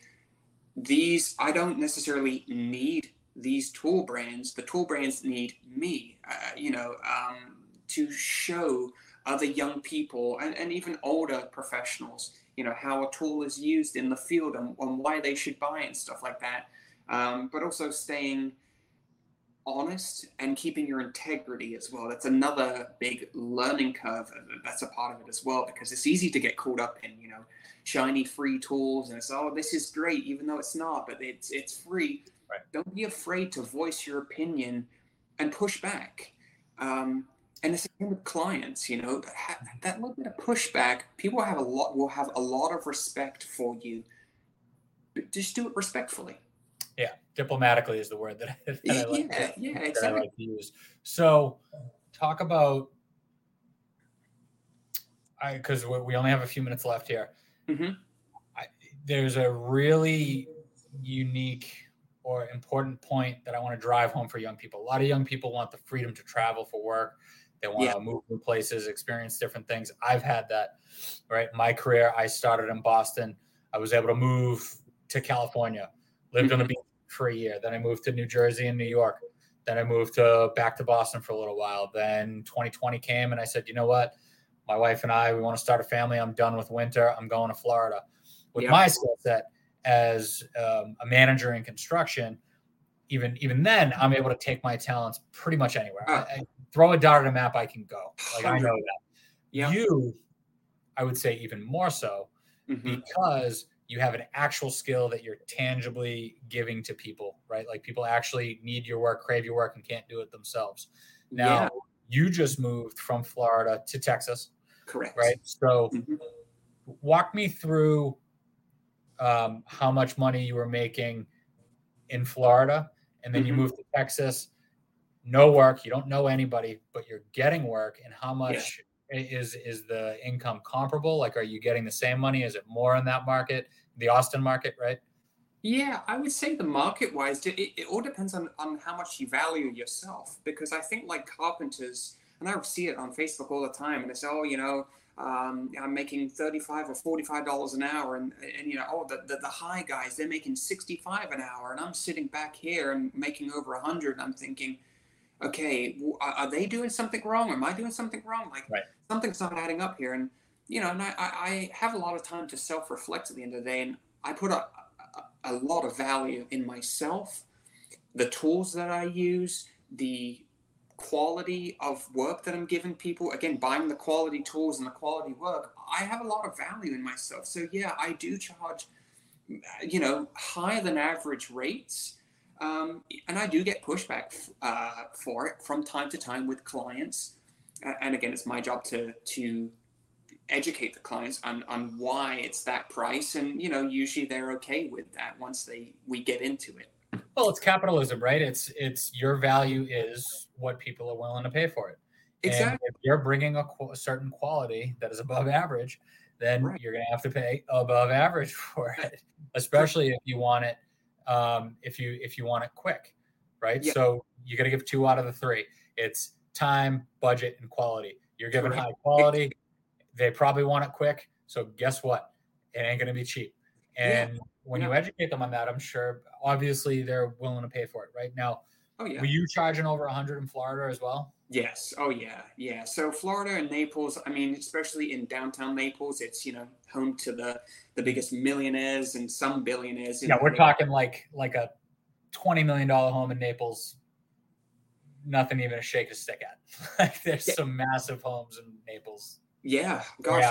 these, I don't necessarily need these tool brands. The tool brands need me, uh, you know, um, to show other young people and, and even older professionals, you know, how a tool is used in the field and, and why they should buy it and stuff like that. Um, but also staying honest and keeping your integrity as well. That's another big learning curve. That's a part of it as well, because it's easy to get caught up in, you know, shiny free tools and it's, oh, this is great, even though it's not, but it's it's free. Right. Don't be afraid to voice your opinion and push back. Um, and it's with clients, you know, that little bit of pushback, people have a lot, will have a lot of respect for you. But just do it respectfully. Yeah, diplomatically is the word that I, that I like, yeah, to, yeah, exactly. that I like to use. So talk about, I because we only have a few minutes left here. Mm-hmm. I, there's a really unique or important point that I want to drive home for young people. A lot of young people want the freedom to travel for work. They want yeah. to move to places, experience different things. I've had that, right? My career, I started in Boston. I was able to move to California. Lived mm-hmm. on the beach for a year. Then I moved to New Jersey and New York. Then I moved to back to Boston for a little while. Then twenty twenty came and I said, you know what? My wife and I, we want to start a family. I'm done with winter. I'm going to Florida. With yep. my skill set as um, a manager in construction, even even then, I'm able to take my talents pretty much anywhere. Oh. I, I throw a dart at a map, I can go. Like I know that. Yep. You, I would say even more so mm-hmm. because you have an actual skill that you're tangibly giving to people, right? Like people actually need your work, crave your work, and can't do it themselves. Now, yeah. you just moved from Florida to Texas. Correct. Right? So mm-hmm. walk me through um, how much money you were making in Florida, and then mm-hmm. you moved to Texas, no work, you don't know anybody, but you're getting work, and how much yeah. is is the income comparable? Like, are you getting the same money? Is it more in that market? The Austin market, right? Yeah, I would say the market-wise, it, it all depends on, on how much you value yourself. Because I think like carpenters, and I see it on Facebook all the time, and they say, oh, you know, um, I'm making thirty-five or forty-five dollars an hour. And, and you know, oh, the, the, the high guys, they're making sixty-five an hour. And I'm sitting back here and making over one hundred. And I'm thinking, okay, are they doing something wrong? Am I doing something wrong? Like right. something's not adding up here. And you know, and I, I have a lot of time to self-reflect at the end of the day, and I put a, a, a lot of value in myself, the tools that I use, the quality of work that I'm giving people. Again, buying the quality tools and the quality work, I have a lot of value in myself. So yeah, I do charge, you know, higher than average rates, um, and I do get pushback uh, for it from time to time with clients. And again, it's my job to to. educate the clients on, on why it's that price. And, you know, usually they're okay with that once they, we get into it. Well, it's capitalism, right? It's, it's your value is what people are willing to pay for it. Exactly. And if you're bringing a, a certain quality that is above average, then right. you're going to have to pay above average for it, especially if you want it, um, if you if you want it quick, right? Yeah. So you got to give two out of the three. It's time, budget, and quality. You're giving right. high quality. They probably want it quick. So guess what? It ain't going to be cheap. And yeah. when yeah. you educate them on that, I'm sure, obviously, they're willing to pay for it right now. Oh, yeah. Were you charging over one hundred in Florida as well? Yes. Oh, yeah. Yeah. So Florida and Naples, I mean, especially in downtown Naples, it's, you know, home to the, the biggest millionaires and some billionaires. Yeah, we're talking like like a twenty million dollars home in Naples. Nothing even to shake a stick at. Like there's yeah. some massive homes in Naples. Yeah. Gosh.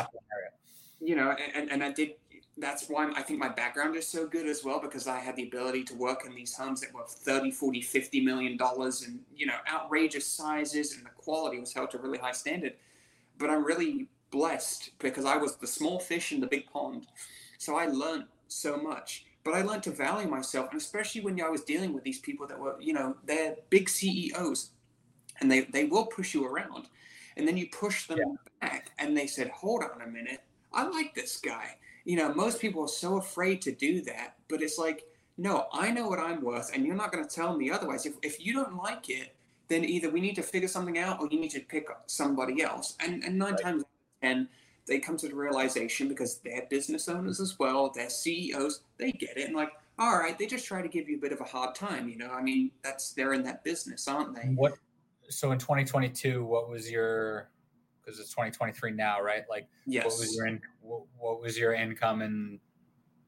You know, and, and I did. That's why I think my background is so good as well, because I had the ability to work in these homes that were thirty, forty, fifty million dollars and, you know, outrageous sizes, and the quality was held to a really high standard. But I'm really blessed because I was the small fish in the big pond. So I learned so much, but I learned to value myself. And especially when I was dealing with these people that were, you know, they're big C E Os and they, they will push you around, and then you push them yeah. back and they said, hold on a minute. I like this guy. You know, most people are so afraid to do that, but it's like, no, I know what I'm worth, and you're not going to tell me otherwise. If if you don't like it, then either we need to figure something out, or you need to pick up somebody else. And and nine right. times out of ten, they come to the realization, because they're business owners as well, they're C E Os, they get it. And like, all right, they just try to give you a bit of a hard time. You know, I mean, that's they're in that business, aren't they? What? So in twenty twenty-two, what was your? Because it's twenty twenty-three now, right? Like, yes. what was your in, what, what was your income in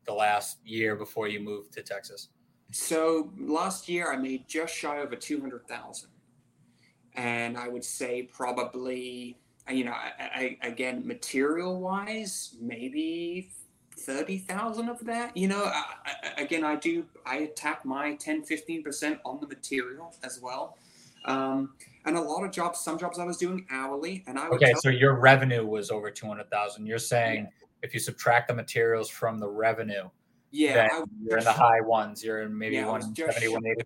the last year before you moved to Texas? So last year I made just shy over two hundred thousand, and I would say probably, you know, I, I, again, material wise, maybe thirty thousand of that. You know, I, I, again, I do I attack my ten, fifteen percent on the material as well. Um, And a lot of jobs, some jobs I was doing hourly, and I would okay. So your revenue was over two hundred thousand. You're saying yeah. if you subtract the materials from the revenue, yeah, I you're in the high shy. ones. You're in maybe yeah, one seventy, one eighty.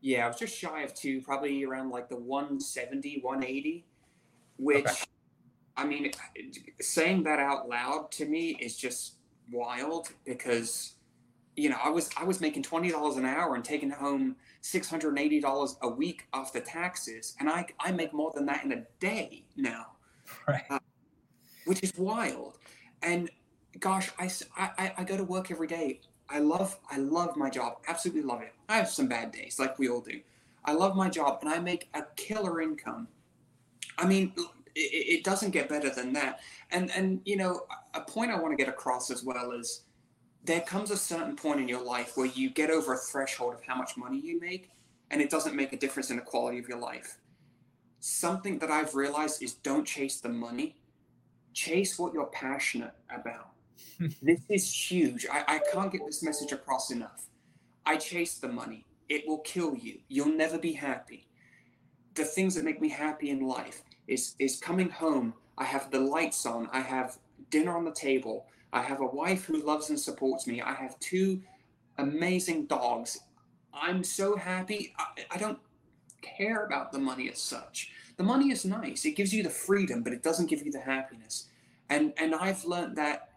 Yeah, I was just shy of two, probably around like the one seventy, one eighty. Which, okay. I mean, saying that out loud to me is just wild, because you know I was I was making twenty dollars an hour and taking home six hundred eighty dollars a week after taxes. And I, I make more than that in a day now, right. uh, which is wild. And gosh, I, I, I go to work every day. I love, I love my job. Absolutely love it. I have some bad days like we all do. I love my job, and I make a killer income. I mean, it, it doesn't get better than that. And, and, you know, a point I want to get across as well is, there comes a certain point in your life where you get over a threshold of how much money you make, and it doesn't make a difference in the quality of your life. Something that I've realized is, don't chase the money, chase what you're passionate about. This is huge. I, I can't get this message across enough. I chase the money. It will kill you. You'll never be happy. The things that make me happy in life is, is coming home. I have the lights on. I have dinner on the table. I have a wife who loves and supports me. I have two amazing dogs. I'm so happy. I, I don't care about the money as such. The money is nice. It gives you the freedom, but it doesn't give you the happiness. And and I've learned that,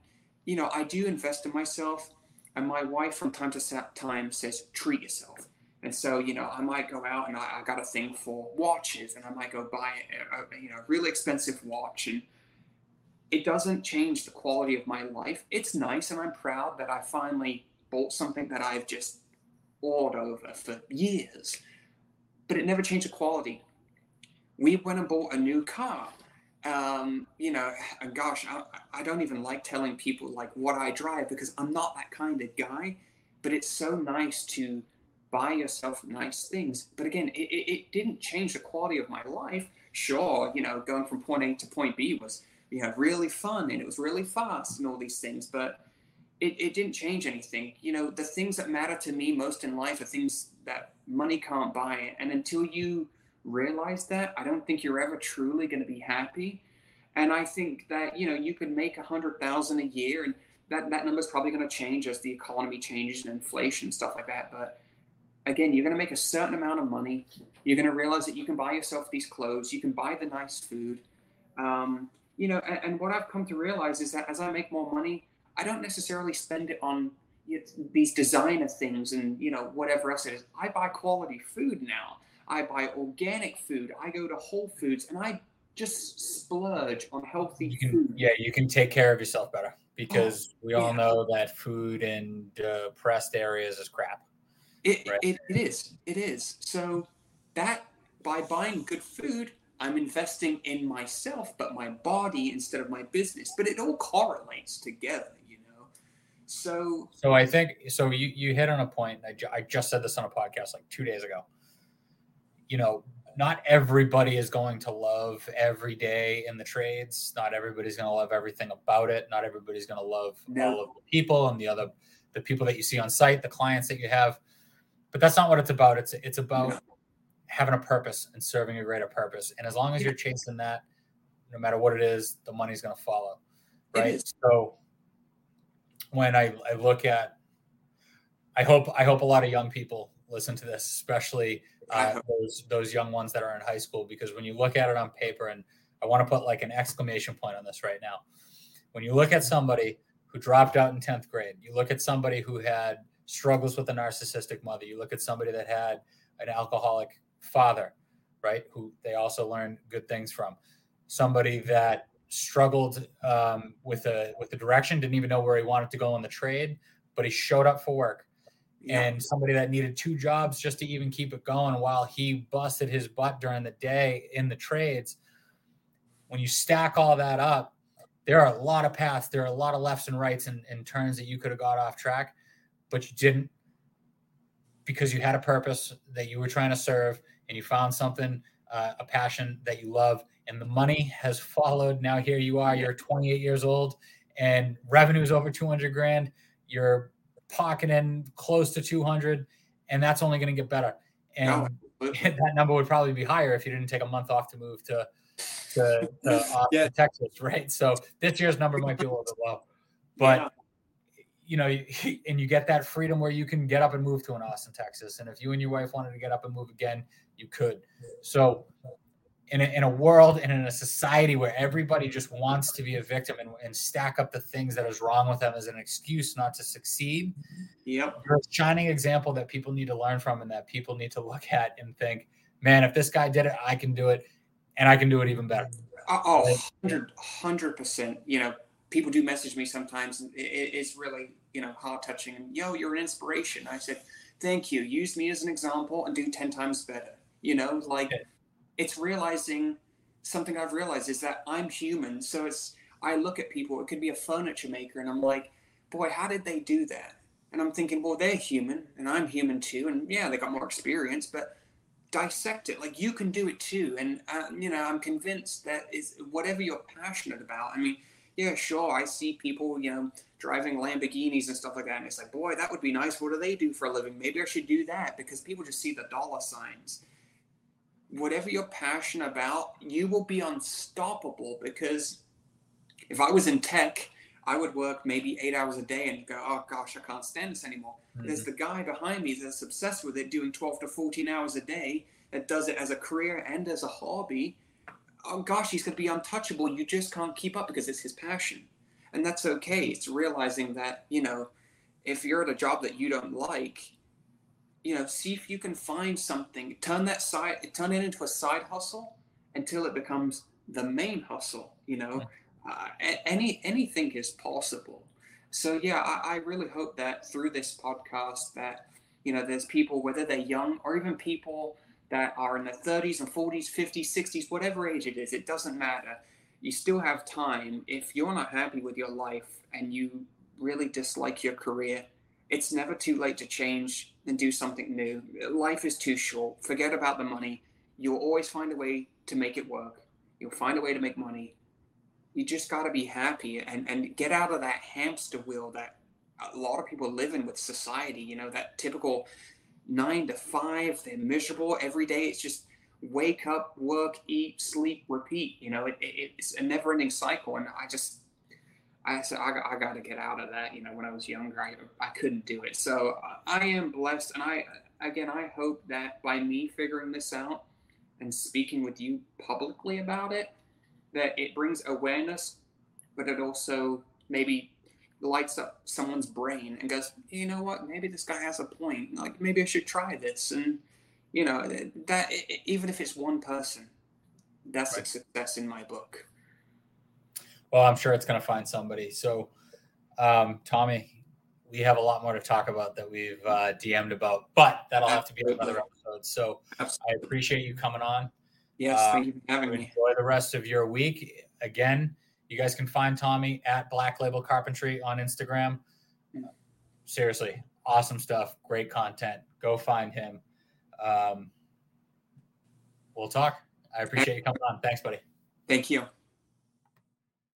you know, I do invest in myself. And my wife from time to time says, treat yourself. And so, you know, I might go out and I, I got a thing for watches, and I might go buy a, a you know, really expensive watch, and it doesn't change the quality of my life. It's nice, and I'm proud that I finally bought something that I've just awed over for years, but it never changed the quality. We went and bought a new car. Um, you know, and gosh, I, I don't even like telling people like what I drive, because I'm not that kind of guy, but it's so nice to buy yourself nice things. But again, it, it, it didn't change the quality of my life. Sure, you know, going from point A to point B was, you know, really fun, and it was really fast and all these things, but it, it didn't change anything. You know, the things that matter to me most in life are things that money can't buy. And until you realize that, I don't think you're ever truly going to be happy. And I think that, you know, you can make a hundred thousand a year, and that, that number is probably going to change as the economy changes and inflation and stuff like that. But again, you're going to make a certain amount of money. You're going to realize that you can buy yourself these clothes. You can buy the nice food. Um, you know, and, and what I've come to realize is that as I make more money, I don't necessarily spend it on these designer things and, you know, whatever else it is. I buy quality food now. I buy organic food. I go to Whole Foods and I just splurge on healthy you can, food. Yeah, you can take care of yourself better because oh, we all yeah. know that food in depressed areas is crap. It, right? it it is. It is. So that by buying good food, I'm investing in myself, but my body instead of my business. But it all correlates together, you know. So so I think so. You you hit on a point. I, ju- I just said this on a podcast like two days ago. You know, not everybody is going to love every day in the trades. Not everybody's going to love everything about it. Not everybody's going to love no. all of the people and the other the people that you see on site, the clients that you have. But that's not what it's about. It's it's about no. having a purpose and serving a greater purpose. And as long as yeah. you're chasing that, no matter what it is, the money's going to follow. Right. So when I, I look at, I hope I hope a lot of young people listen to this, especially uh, those those young ones that are in high school, because when you look at it on paper, and I want to put like an exclamation point on this right now. When you look at somebody who dropped out in tenth grade, you look at somebody who had struggles with a narcissistic mother, you look at somebody that had an alcoholic father, right, who they also learned good things from, somebody that struggled um, with a with the direction, didn't even know where he wanted to go in the trade, but he showed up for work. Yeah. And somebody that needed two jobs just to even keep it going while he busted his butt during the day in the trades. When you stack all that up, there are a lot of paths. There are a lot of lefts and rights and, and turns that you could have got off track, but you didn't because you had a purpose that you were trying to serve and you found something, uh, a passion that you love, and the money has followed. Now here you are, you're twenty-eight years old and revenue is over two hundred grand. You're pocketing close to two hundred, and that's only going to get better. And no, that number would probably be higher if you didn't take a month off to move to to, to Austin, yeah. Texas, right? So this year's number might be a little bit low, but yeah. you know, and you get that freedom where you can get up and move to an Austin, Texas. And if you and your wife wanted to get up and move again, you could. So in a, in a world and in a society where everybody just wants to be a victim and, and stack up the things that is wrong with them as an excuse not to succeed. Yep. You're a shining example that people need to learn from and that people need to look at and think, man, if this guy did it, I can do it, and I can do it even better. Oh, one hundred percent. You know, people do message me sometimes, and it, it's really, you know, heart touching. And yo, you're an inspiration. I said, thank you. Use me as an example and do ten times better. You know, like. Yeah. It's realizing something I've realized is that I'm human. So it's, I look at people, it could be a furniture maker, and I'm like, boy, how did they do that? And I'm thinking, well, they're human and I'm human too. And yeah, they got more experience, but dissect it. Like, you can do it too. And uh, you know, I'm convinced that is whatever you're passionate about. I mean, yeah, sure. I see people, you know, driving Lamborghinis and stuff like that. And it's like, boy, that would be nice. What do they do for a living? Maybe I should do that, because people just see the dollar signs. Whatever you're passionate about, you will be unstoppable, because if I was in tech, I would work maybe eight hours a day and go, oh gosh, I can't stand this anymore. Mm-hmm. There's the guy behind me that's obsessed with it, doing twelve to fourteen hours a day, that does it as a career and as a hobby. Oh gosh, he's going to be untouchable. You just can't keep up because it's his passion. And that's okay. It's realizing that, you know, if you're at a job that you don't like, you know, see if you can find something, turn that side, turn it into a side hustle until it becomes the main hustle, you know, uh, any, anything is possible. So yeah, I, I really hope that through this podcast that, you know, there's people, whether they're young or even people that are in their thirties and forties, fifties, sixties, whatever age it is, it doesn't matter. You still have time. If you're not happy with your life and you really dislike your career, it's never too late to change and do something new. Life is too short. Forget about the money. You'll always find a way to make it work. You'll find a way to make money. You just got to be happy and, and get out of that hamster wheel that a lot of people live in with society. You know, that typical nine to five, they're miserable every day. It's just wake up, work, eat, sleep, repeat. You know, it, it, it's a never ending cycle. And I just, I said, I, I got to get out of that. You know, when I was younger, I, I couldn't do it. So I am blessed. And I, again, I hope that by me figuring this out and speaking with you publicly about it, that it brings awareness, but it also maybe lights up someone's brain and goes, you know what, maybe this guy has a point. Like, maybe I should try this. And, you know, that it, even if it's one person, that's right. A success in my book. Well, I'm sure it's going to find somebody. So, um, Tommy, we have a lot more to talk about that we've uh, D M'd about, but that'll Absolutely. Have to be another episode. So Absolutely. I appreciate you coming on. Yes, um, thank you for having me. Enjoy the rest of your week. Again, you guys can find Tommy at Black Label Carpentry on Instagram. Seriously, awesome stuff. Great content. Go find him. Um, we'll talk. I appreciate you coming on. Thanks, buddy. Thank you.